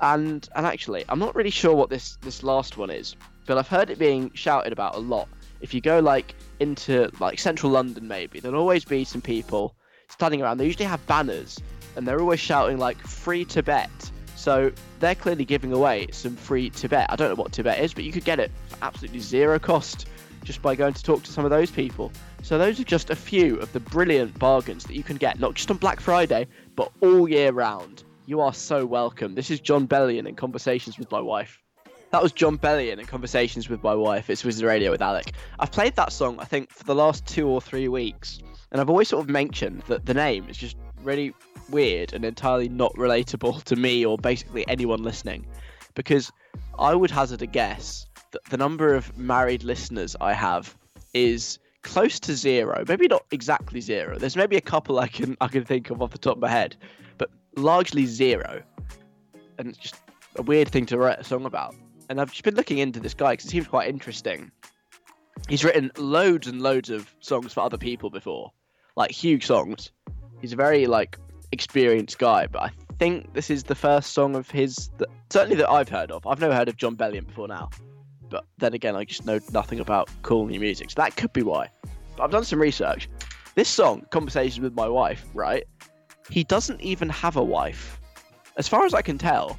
And actually, I'm not really sure what this last one is, but I've heard it being shouted about a lot. If you go like into like central London, maybe there'll always be some people standing around. They usually have banners, and they're always shouting like "Free Tibet." So they're clearly giving away some free Tibet. I don't know what Tibet is, but you could get it for absolutely zero cost just by going to talk to some of those people. So those are just a few of the brilliant bargains that you can get, not just on Black Friday, but all year round. You are so welcome. This is John Bellion in Conversations with My Wife. That was John Bellion in Conversations with My Wife. It's Wizard Radio with Alec. I've played that song, I think, for the last 2 or 3 weeks. And I've always sort of mentioned that the name is just really weird and entirely not relatable to me or basically anyone listening, because I would hazard a guess that the number of married listeners I have is close to zero, maybe not exactly zero. There's maybe a couple I can think of off the top of my head, but largely zero. And it's just a weird thing to write a song about. And I've just been looking into this guy because it seems quite interesting. He's written loads and loads of songs for other people before, like huge songs. He's a very like experienced guy, but I think this is the first song of his that, certainly that I've heard of. I've never heard of John Bellion before now, but then again, I just know nothing about cool new music, so that could be why. But I've done some research. This song, Conversations with My Wife, right? He doesn't even have a wife. As far as I can tell,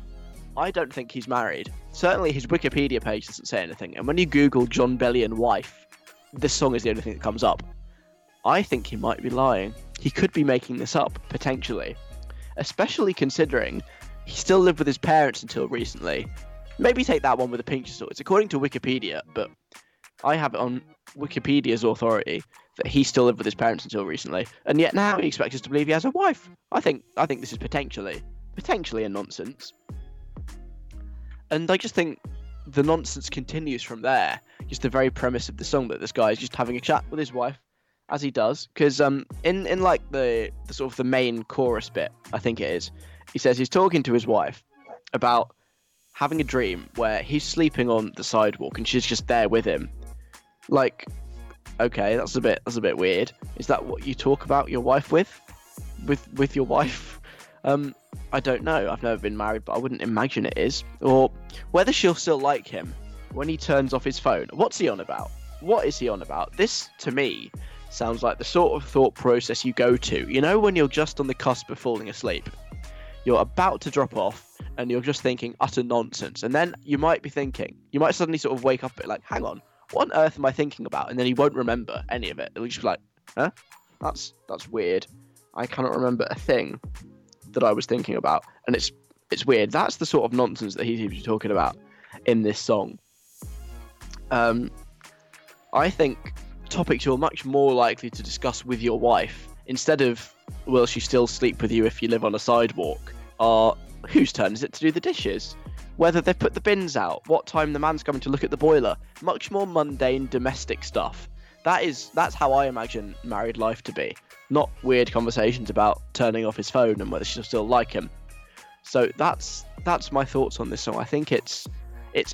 I don't think he's married. Certainly his Wikipedia page doesn't say anything, and when you Google John Bellion wife, this song is the only thing that comes up. I think he might be lying. He could be making this up, potentially, especially considering he still lived with his parents until recently. Maybe take that one with a pinch of salt. It's according to Wikipedia, but I have it on Wikipedia's authority that he still lived with his parents until recently, and yet now he expects us to believe he has a wife. I think this is potentially a nonsense. And I just think the nonsense continues from there. Just the very premise of the song, that this guy is just having a chat with his wife, as he does, because in like the sort of the main chorus bit, I think it is, he says he's talking to his wife about having a dream where he's sleeping on the sidewalk and she's just there with him. Like, okay, that's a bit weird. Is that what you talk about your wife with your wife? I don't know. I've never been married, but I wouldn't imagine it is. Or whether she'll still like him. when he turns off his phone. What's he on about? What is he on about? This, to me, sounds like the sort of thought process you go to. You know when you're just on the cusp of falling asleep? You're about to drop off and you're just thinking utter nonsense. And then you might be thinking, you might suddenly sort of wake up a bit like, hang on, what on earth am I thinking about? And then he won't remember any of it. He'll just be like, huh? That's weird. I cannot remember a thing that I was thinking about. And it's weird. That's the sort of nonsense that he's talking about in this song. I think topics you're much more likely to discuss with your wife instead of will she still sleep with you if you live on a sidewalk are whose turn is it to do the dishes, whether they've put the bins out, what time the man's coming to look at the boiler. Much more mundane domestic stuff. That's how I imagine married life to be. Not weird conversations about turning off his phone and whether she'll still like him. So that's my thoughts on this song. I think it's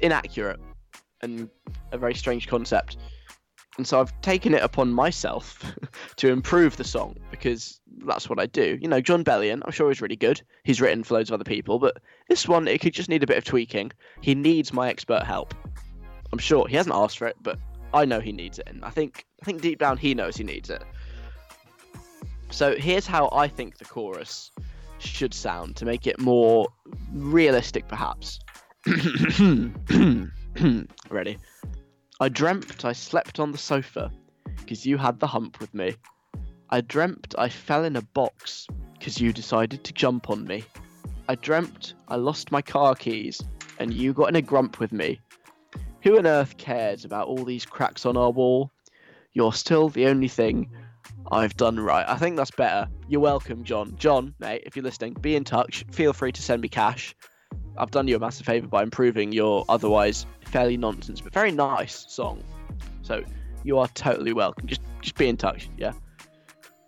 inaccurate and a very strange concept. And so I've taken it upon myself to improve the song because that's what I do. You know, John Bellion, I'm sure he's really good. He's written for loads of other people, but this one, it could just need a bit of tweaking. He needs my expert help. I'm sure he hasn't asked for it, but I know he needs it. And I think deep down he knows he needs it. So here's how I think the chorus should sound to make it more realistic, perhaps. Ready? I dreamt I slept on the sofa, 'cause you had the hump with me. I dreamt I fell in a box, 'cause you decided to jump on me. I dreamt I lost my car keys, and you got in a grump with me. Who on earth cares about all these cracks on our wall? You're still the only thing I've done right. I think that's better. You're welcome, John. John, mate, if you're listening, be in touch. Feel free to send me cash. I've done you a massive favour by improving your otherwise fairly nonsense but very nice song. So you are totally welcome. Just be in touch, yeah?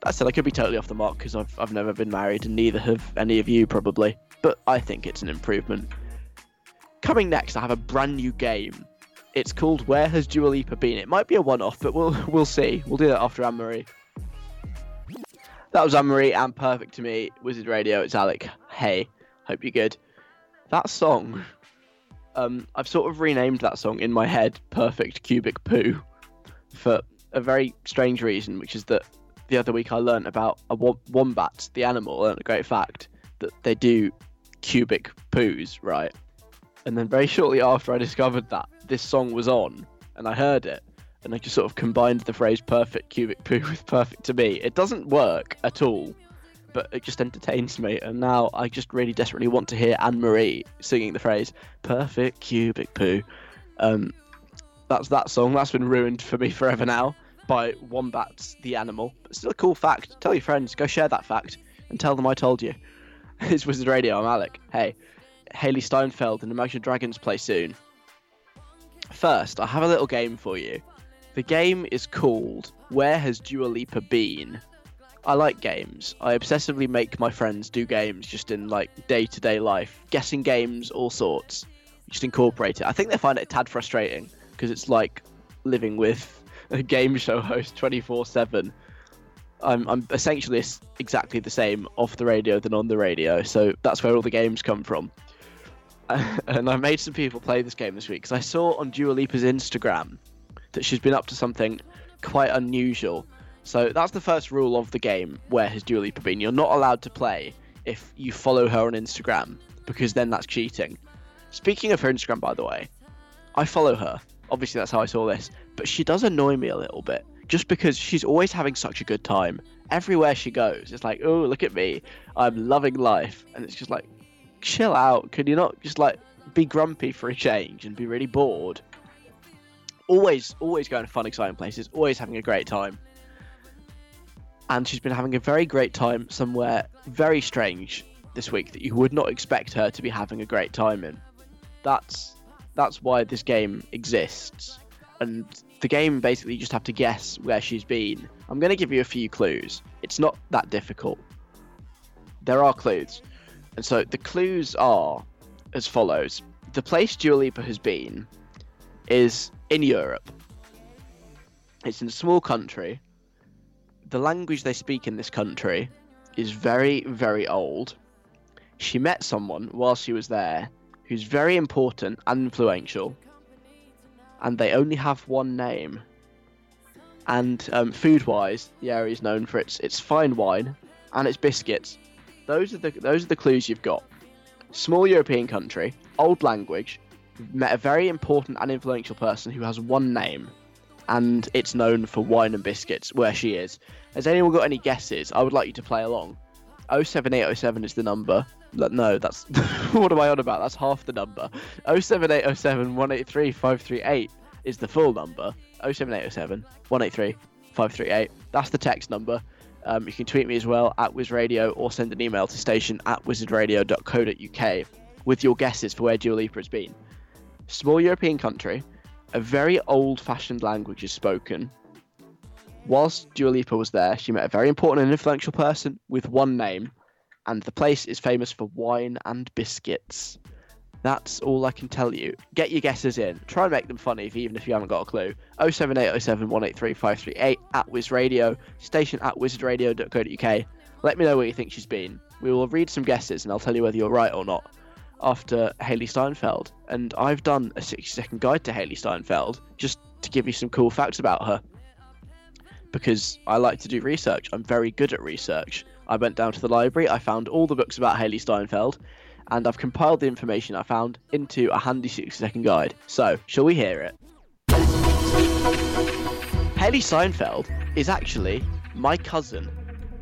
That said, I could be totally off the mark because I've never been married and neither have any of you probably. But I think it's an improvement. Coming next, I have a brand new game. It's called Where Has Dua Lipa Been? It might be a one-off, but we'll see. We'll do that after Anne-Marie. That was Anne-Marie and Perfect to Me. Wizard Radio, it's Alec. Hey, hope you're good. That song, I've sort of renamed that song in my head Perfect Cubic Poo for a very strange reason, which is that the other week I learnt about a wombat, the animal, and a great fact that they do cubic poos, right? And then very shortly after I discovered that, this song was on and I heard it. And I just sort of combined the phrase perfect cubic poo with perfect to me. It doesn't work at all, but it just entertains me. And now I just really desperately want to hear Anne-Marie singing the phrase perfect cubic poo. That's that song. That's been ruined for me forever now by Wombats the Animal. But still a cool fact. Tell your friends. Go share that fact and tell them I told you. It's Wizard Radio. I'm Alec. Hey, Hayley Steinfeld and Imagine Dragons play soon. First, I have a little game for you. The game is called Where Has Dua Lipa Been? I like games. I obsessively make my friends do games just in like day-to-day life. Guessing games, all sorts. Just incorporate it. I think they find it a tad frustrating because it's like living with a game show host 24/7. I'm essentially exactly the same off the radio than on the radio. So that's where all the games come from. And I made some people play this game this week because I saw on Dua Lipa's Instagram that she's been up to something quite unusual. So that's the first rule of the game, Where Has Dua Lipa Been? You're not allowed to play if you follow her on Instagram, because then that's cheating. Speaking of her Instagram, by the way, I follow her. Obviously, that's how I saw this. But she does annoy me a little bit, just because she's always having such a good time. Everywhere she goes, it's like, oh, look at me. I'm loving life. And it's just like, chill out. Can you not just like be grumpy for a change and be really bored? Always going to fun, exciting places, always having a great time. And she's been having a very great time somewhere very strange this week that you would not expect her to be having a great time in. That's why this game exists. And the game basically you just have to guess where she's been. I'm going to give you a few clues. It's not that difficult. There are clues. And so the clues are as follows. The place Dua Lipa has been is in Europe. It's in a small country. The language they speak in this country is very, very old. She met someone while she was there who's very important and influential. and they only have one name. And food-wise, the area is known for its fine wine and its biscuits. Those are the clues you've got. Small European country, old language, met a very important and influential person who has one name, and it's known for wine and biscuits where she is. Has anyone got any guesses? I would like you to play along. 07807 is the number. No, that's... what am I on about? That's half the number. 07807 183 538 is the full number. 07807 183 538. That's the text number. You can tweet me as well at WizRadio or send an email to station@wizardradio.co.uk with your guesses for where Dua Lipa has been. Small European country, a very old-fashioned language is spoken. Whilst Dua Lipa was there, she met a very important and influential person with one name, and the place is famous for wine and biscuits. That's all I can tell you. Get your guesses in. Try and make them funny, even if you haven't got a clue. 07807 183 538 at Wiz Radio, station@wizardradio.co.uk. Let me know where you think she's been. We will read some guesses and I'll tell you whether you're right or not after Hayley Steinfeld. And I've done a 60-second guide to Hayley Steinfeld just to give you some cool facts about her. Because I like to do research. I'm very good at research. I went down to the library, I found all the books about Hayley Steinfeld, and I've compiled the information I found into a handy 60-second guide. So, shall we hear it? Hayley Steinfeld is actually my cousin.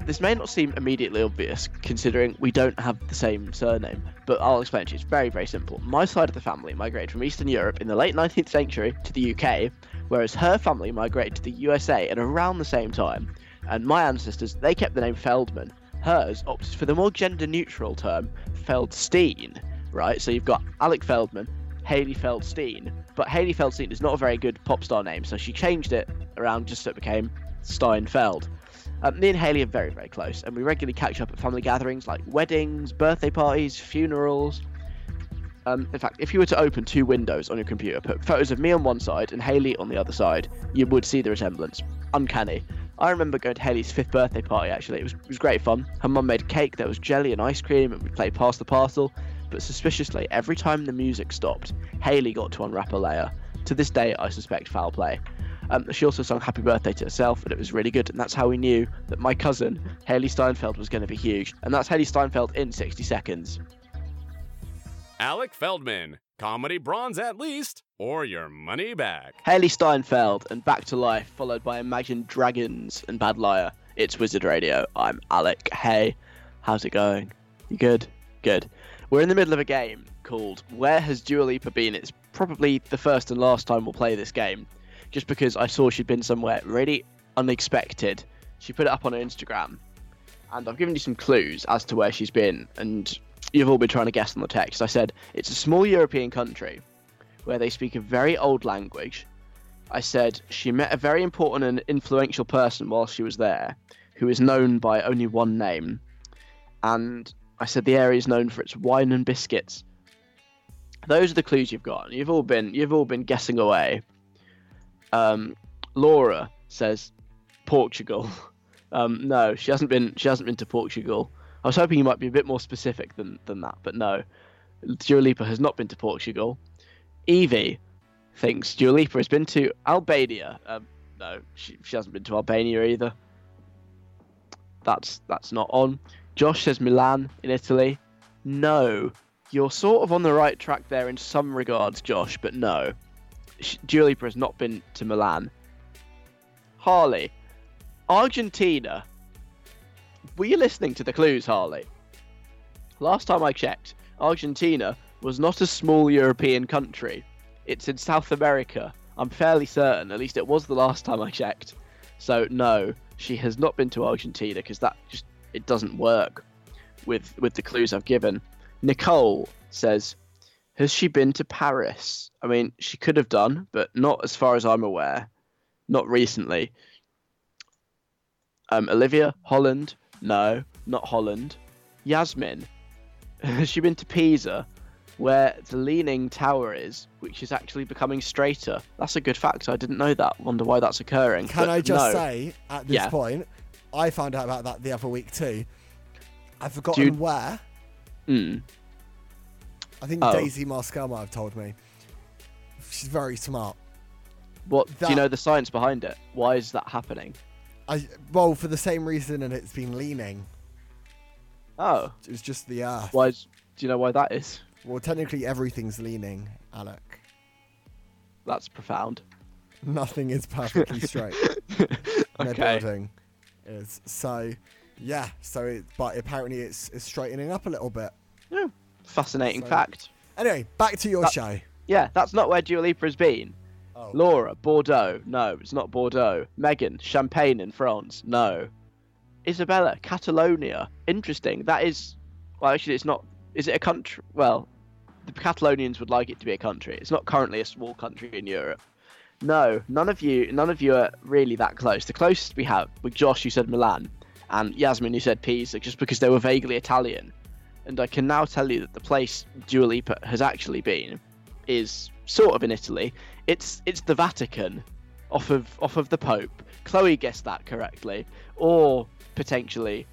This may not seem immediately obvious, considering we don't have the same surname, but I'll explain to you. It's very, very simple. My side of the family migrated from Eastern Europe in the late 19th century to the UK, whereas her family migrated to the USA at around the same time. And my ancestors, they kept the name Feldman. Hers opted for the more gender-neutral term, Feldstein, right? So you've got Alec Feldman, Hayley Feldstein. But Hayley Feldstein is not a very good pop star name, so she changed it around just so it became Steinfeld. Me and Hayley are very, very close, and we regularly catch up at family gatherings like weddings, birthday parties, funerals. In fact, if you were to open two windows on your computer, put photos of me on one side and Hayley on the other side, you would see the resemblance. Uncanny. I remember going to Hayley's 5th birthday party, actually. It was great fun. Her mum made cake, there was jelly and ice cream, and we played Pass the Parcel. But suspiciously, every time the music stopped, Hayley got to unwrap a layer. To this day, I suspect foul play. She also sung Happy Birthday to herself, and it was really good. And that's how we knew that my cousin, Hayley Steinfeld, was going to be huge. And that's Hayley Steinfeld in 60 seconds. Alec Feldman, comedy bronze at least, or your money back. Hayley Steinfeld and Back to Life, followed by Imagine Dragons and Bad Liar. It's Wizard Radio. I'm Alec. Hey, how's it going? You good? Good. We're in the middle of a game called Where Has Dua Lipa Been? It's probably the first and last time we'll play this game, just because I saw she'd been somewhere really unexpected. She put it up on her Instagram, and I've given you some clues as to where she's been, and you've all been trying to guess on the text. I said, it's a small European country where they speak a very old language. I said, she met a very important and influential person while she was there who is known by only one name. And I said, the area is known for its wine and biscuits. Those are the clues you've got. You've all been guessing away. Laura says Portugal. No, she hasn't been to Portugal. I was hoping you might be a bit more specific than that, but no. Dua Lipa has not been to Portugal. Evie thinks Dua Lipa has been to Albania. No, she hasn't been to Albania either. That's not on. Josh says Milan in Italy. No. You're sort of on the right track there in some regards, Josh, but no. Dua Lipa has not been to Milan. Harley. Argentina. Were you listening to the clues, Harley? Last time I checked, Argentina was not a small European country. It's in South America. I'm fairly certain, at least it was the last time I checked. So no, she has not been to Argentina because that just, it doesn't work with the clues I've given. Nicole says, has she been to Paris? I mean, she could have done, but not as far as I'm aware. Not recently. Olivia, Holland. No, not Holland. Yasmin. Has she been to Pisa, where the Leaning Tower is, which is actually becoming straighter? That's a good fact. I didn't know that. Wonder why that's occurring. Can I just say, at this point, I found out about that the other week too. I've forgotten where. Mm. I think Daisy Marscoma have told me. She's very smart. Do you know the science behind it? Why is that happening? Well, for the same reason, and it's been leaning. Oh. It's just the Earth. Why? Do you know why that is? Well, technically everything's leaning, Alec. That's profound. Nothing is perfectly straight. No building is. So, yeah. But apparently it's straightening up a little bit. Yeah. Fascinating fact. Anyway, back to your show. Yeah, that's not where Dua Lipa has been. Oh. Laura, Bordeaux. No, it's not Bordeaux. Megan, Champagne in France. No. Isabella, Catalonia. Interesting. That is... Well, actually, it's not... Is it a country? Well, the Catalonians would like it to be a country. It's not currently a small country in Europe. No, none of you are really that close. The closest we have with Josh, who said Milan, and Yasmin, who said Pisa, just because they were vaguely Italian. And I can now tell you that the place Dua Lipa has actually been is sort of in Italy. It's the Vatican, off of the Pope. Chloe guessed that correctly, or potentially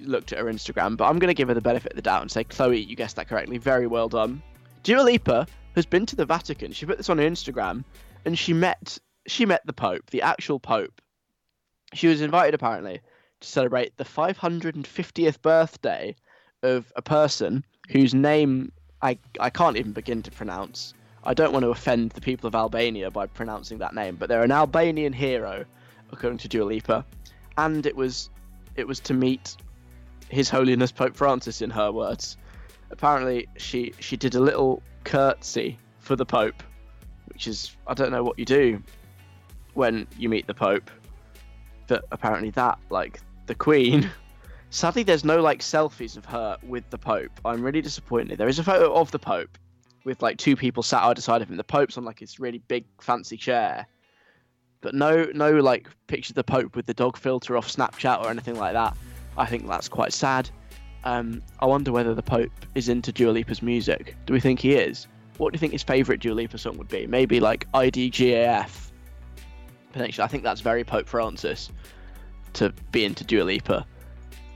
looked at her Instagram, but I'm going to give her the benefit of the doubt and say, Chloe, you guessed that correctly. Very well done. Dua Lipa has been to the Vatican. She put this on her Instagram, and she met the Pope, the actual Pope. She was invited, apparently, to celebrate the 550th birthday of a person whose name I can't even begin to pronounce. I don't want to offend the people of Albania by pronouncing that name, but they're an Albanian hero, according to Dua Lipa. And it was to meet His Holiness Pope Francis, in her words. Apparently, she did a little curtsy for the Pope, which is, I don't know what you do when you meet the Pope, but apparently that, like, the Queen. Sadly, there's no, like, selfies of her with the Pope. I'm really disappointed. There is a photo of the Pope with, like, two people sat either side of him. The Pope's on, like, his really big, fancy chair. But no, like, picture of the Pope with the dog filter off Snapchat or anything like that. I think that's quite sad. I wonder whether the Pope is into Dua Lipa's music. Do we think he is? What do you think his favourite Dua Lipa song would be? Maybe like IDGAF. Potentially, I think that's very Pope Francis to be into Dua Lipa.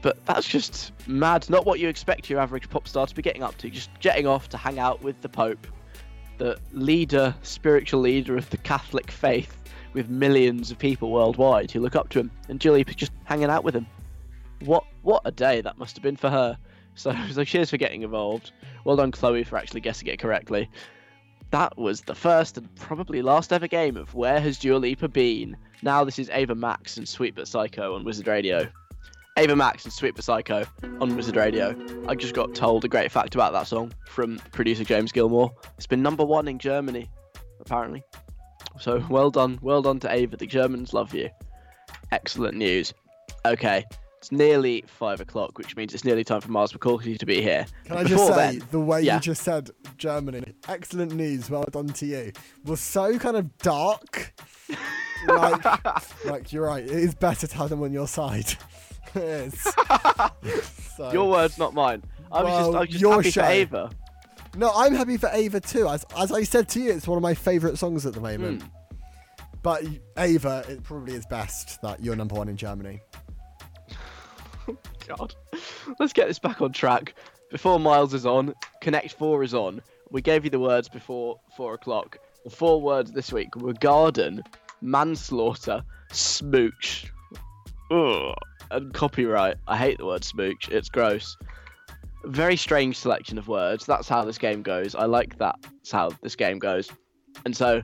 But that's just mad. Not what you expect your average pop star to be getting up to. Just jetting off to hang out with the Pope, the leader, spiritual leader of the Catholic faith, with millions of people worldwide who look up to him. And Dua Lipa's just hanging out with him. What a day that must have been for her. So cheers for getting involved. Well done, Chloe, for actually guessing it correctly. That was the first and probably last ever game of Where Has Dua Lipa Been? Now this is Ava Max and Sweet But Psycho on Wizard Radio. Ava Max and Sweet But Psycho on Wizard Radio. I just got told a great fact about that song from producer James Gilmore. It's been #1 in Germany, apparently. So well done to Ava. The Germans love you. Excellent news. Okay. It's nearly 5:00, which means it's nearly time for Miles McCulkey to be here. Can I just say, you just said Germany, excellent news, well done to you, was so kind of dark. like, you're right, it is better to have them on your side. It is. So, your words, not mine. I was just happy for Ava. No, I'm happy for Ava too. As I said to you, it's one of my favourite songs at the moment. But Ava, it probably is best that you're #1 in Germany. God, let's get this back on track. Before Miles is on, Connect 4 is on. We gave you the words before 4:00. The 4 words this week were garden, manslaughter, smooch, and copyright. I hate the word smooch. It's gross. Very strange selection of words. That's how this game goes. I like that. That's how this game goes. And so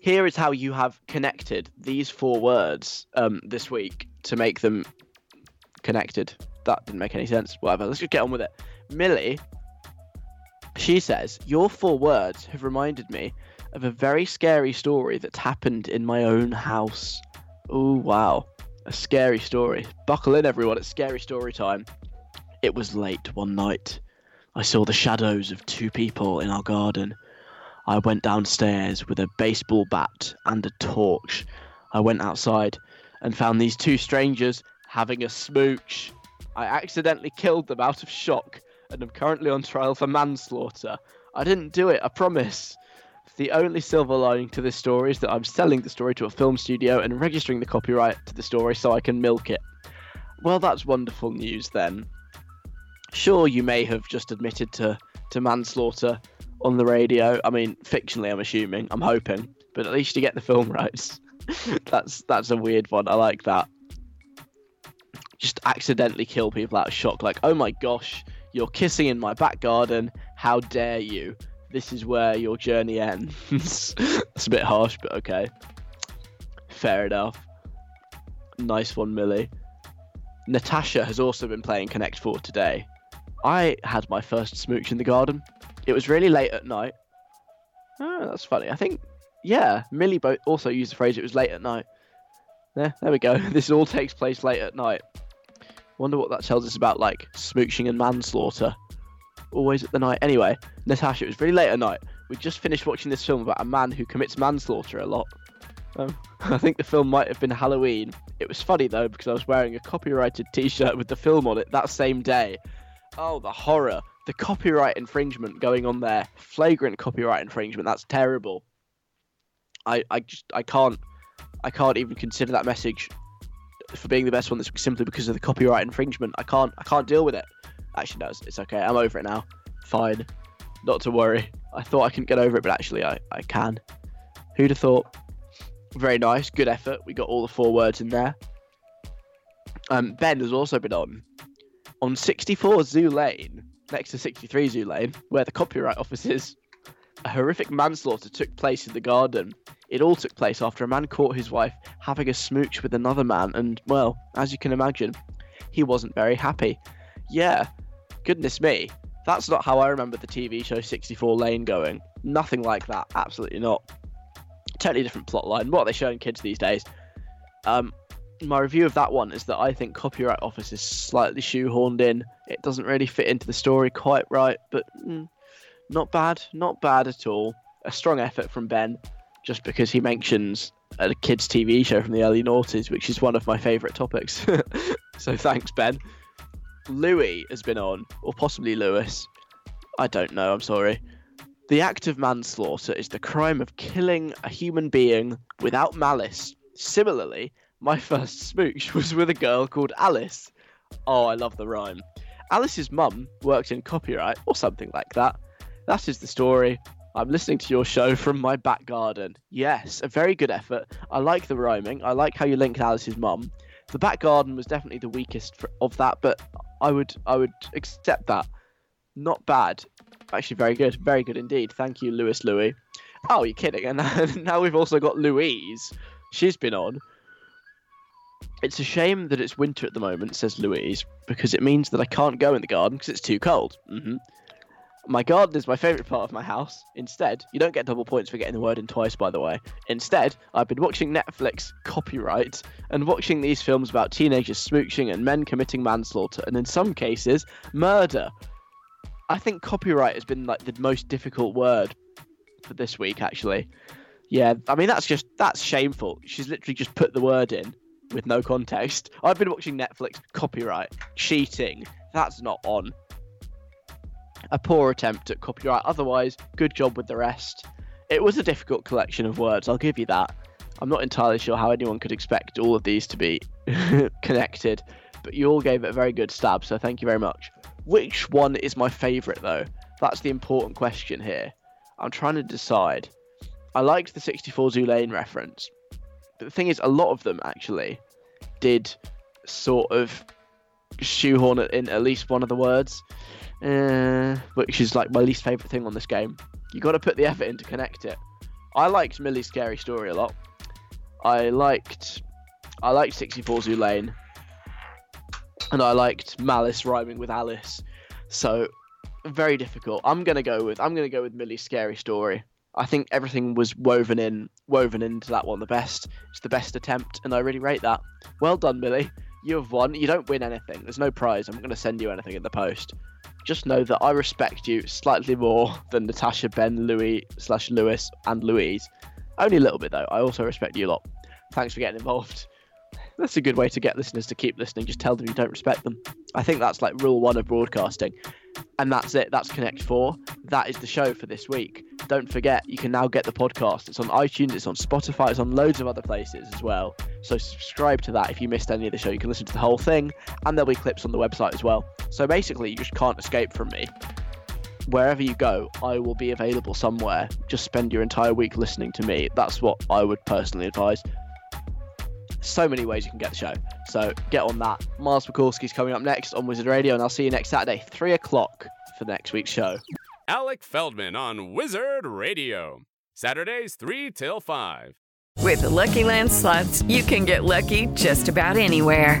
here is how you have connected these 4 words this week to make them connected. That didn't make any sense. Whatever, let's just get on with it. Millie, she says, your 4 words have reminded me of a very scary story that's happened in my own house. Oh, wow. A scary story. Buckle in, everyone. It's scary story time. It was late one night. I saw the shadows of 2 people in our garden. I went downstairs with a baseball bat and a torch. I went outside and found these 2 strangers having a smooch. I accidentally killed them out of shock and am currently on trial for manslaughter. I didn't do it, I promise. The only silver lining to this story is that I'm selling the story to a film studio and registering the copyright to the story so I can milk it. Well, that's wonderful news then. Sure, you may have just admitted to manslaughter on the radio. I mean, fictionally, I'm assuming. I'm hoping. but at least you get the film rights. That's a weird one. I like that. Just accidentally kill people out of shock. Like, oh my gosh, you're kissing in my back garden. How dare you? This is where your journey ends. That's a bit harsh, but okay. Fair enough. Nice one, Millie. Natasha has also been playing Connect 4 today. I had my first smooch in the garden. It was really late at night. Oh, that's funny. I think, yeah, Millie also used the phrase it was late at night. Yeah, there we go. This all takes place late at night. Wonder what that tells us about, like, smooching and manslaughter. Always at the night. Anyway, Natasha, it was really late at night. We just finished watching this film about a man who commits manslaughter a lot. I think the film might have been Halloween. It was funny, though, because I was wearing a copyrighted T-shirt with the film on it that same day. Oh, the horror. The copyright infringement going on there. Flagrant copyright infringement. That's terrible. I can't even consider that message for being the best one, that's simply because of the copyright infringement. I can't deal with it. Actually, no, it's okay. I'm over it now. Fine. Not to worry. I thought I couldn't get over it, but actually I can. Who'd have thought? Very nice. Good effort. We got all the four words in there. Ben has also been on 64 Zoo Lane, next to 63 Zoo Lane, where the copyright office is. A horrific manslaughter took place in the garden. It all took place after a man caught his wife having a smooch with another man, and, well, as you can imagine, he wasn't very happy. Yeah, goodness me. That's not how I remember the TV show 64 Lane going. Nothing like that. Absolutely not. Totally different plot line. What are they showing kids these days? My review of that one is that I think Copyright Office is slightly shoehorned in. It doesn't really fit into the story quite right, but not bad. Not bad at all. A strong effort from Ben. Just because he mentions a kids' TV show from the early noughties, which is one of my favourite topics. So thanks, Ben. Louis has been on, or possibly Lewis. I don't know, I'm sorry. The act of manslaughter is the crime of killing a human being without malice. Similarly, my first smooch was with a girl called Alice. Oh, I love the rhyme. Alice's mum worked in copyright, or something like that. That is the story. I'm listening to your show from my back garden. Yes, a very good effort. I like the rhyming. I like how you linked Alice's mum. The back garden was definitely the weakest of that, but I would accept that. Not bad. Actually, very good. Very good indeed. Thank you, Louis. Oh, you're kidding. And now we've also got Louise. She's been on. It's a shame that it's winter at the moment, says Louise, because it means that I can't go in the garden because it's too cold. Mm-hmm. My garden is my favourite part of my house. Instead, you don't get double points for getting the word in twice, by the way. Instead, I've been watching Netflix Copyright and watching these films about teenagers smooching and men committing manslaughter and, in some cases, murder. I think copyright has been like the most difficult word for this week, actually. Yeah, I mean, that's shameful. She's literally just put the word in with no context. I've been watching Netflix Copyright. Cheating. That's not on. A poor attempt at copyright. Otherwise, good job with the rest. It was a difficult collection of words, I'll give you that. I'm not entirely sure how anyone could expect all of these to be connected, but you all gave it a very good stab, so thank you very much. Which one is my favourite, though? That's the important question here. I'm trying to decide. I liked the 64 Zoo Lane reference, but the thing is, a lot of them, actually, did sort of shoehorn it in at least one of the words. Which is like my least favourite thing on this game. You got to put the effort in to connect it. I liked Millie's Scary Story a lot. I liked 64 Zoo Lane. And I liked Malice rhyming with Alice. So, very difficult. I'm going to go with Millie's Scary Story. I think everything was woven into that one the best. It's the best attempt, and I really rate that. Well done, Millie. You have won. You don't win anything. There's no prize. I'm going to send you anything in the post. Just know that I respect you slightly more than Natasha, Ben, Louis, and Louise. Only a little bit, though. I also respect you a lot. Thanks for getting involved. That's a good way to get listeners to keep listening. Just tell them you don't respect them. I think that's like rule 1 of broadcasting. And that's it. That's Connect 4. That is the show for this week. Don't forget, you can now get the podcast. It's on iTunes. It's on Spotify. It's on loads of other places as well. So subscribe to that. If you missed any of the show, you can listen to the whole thing. And there'll be clips on the website as well. So basically, you just can't escape from me. wherever you go, I will be available somewhere. Just spend your entire week listening to me. That's what I would personally advise. So many ways you can get the show. So get on that. Miles Mikulski's coming up next on Wizard Radio, and I'll see you next Saturday, 3 o'clock for next week's show. Alec Feldman on Wizard Radio. Saturdays 3 till 5. With Lucky Land Slots, you can get lucky just about anywhere.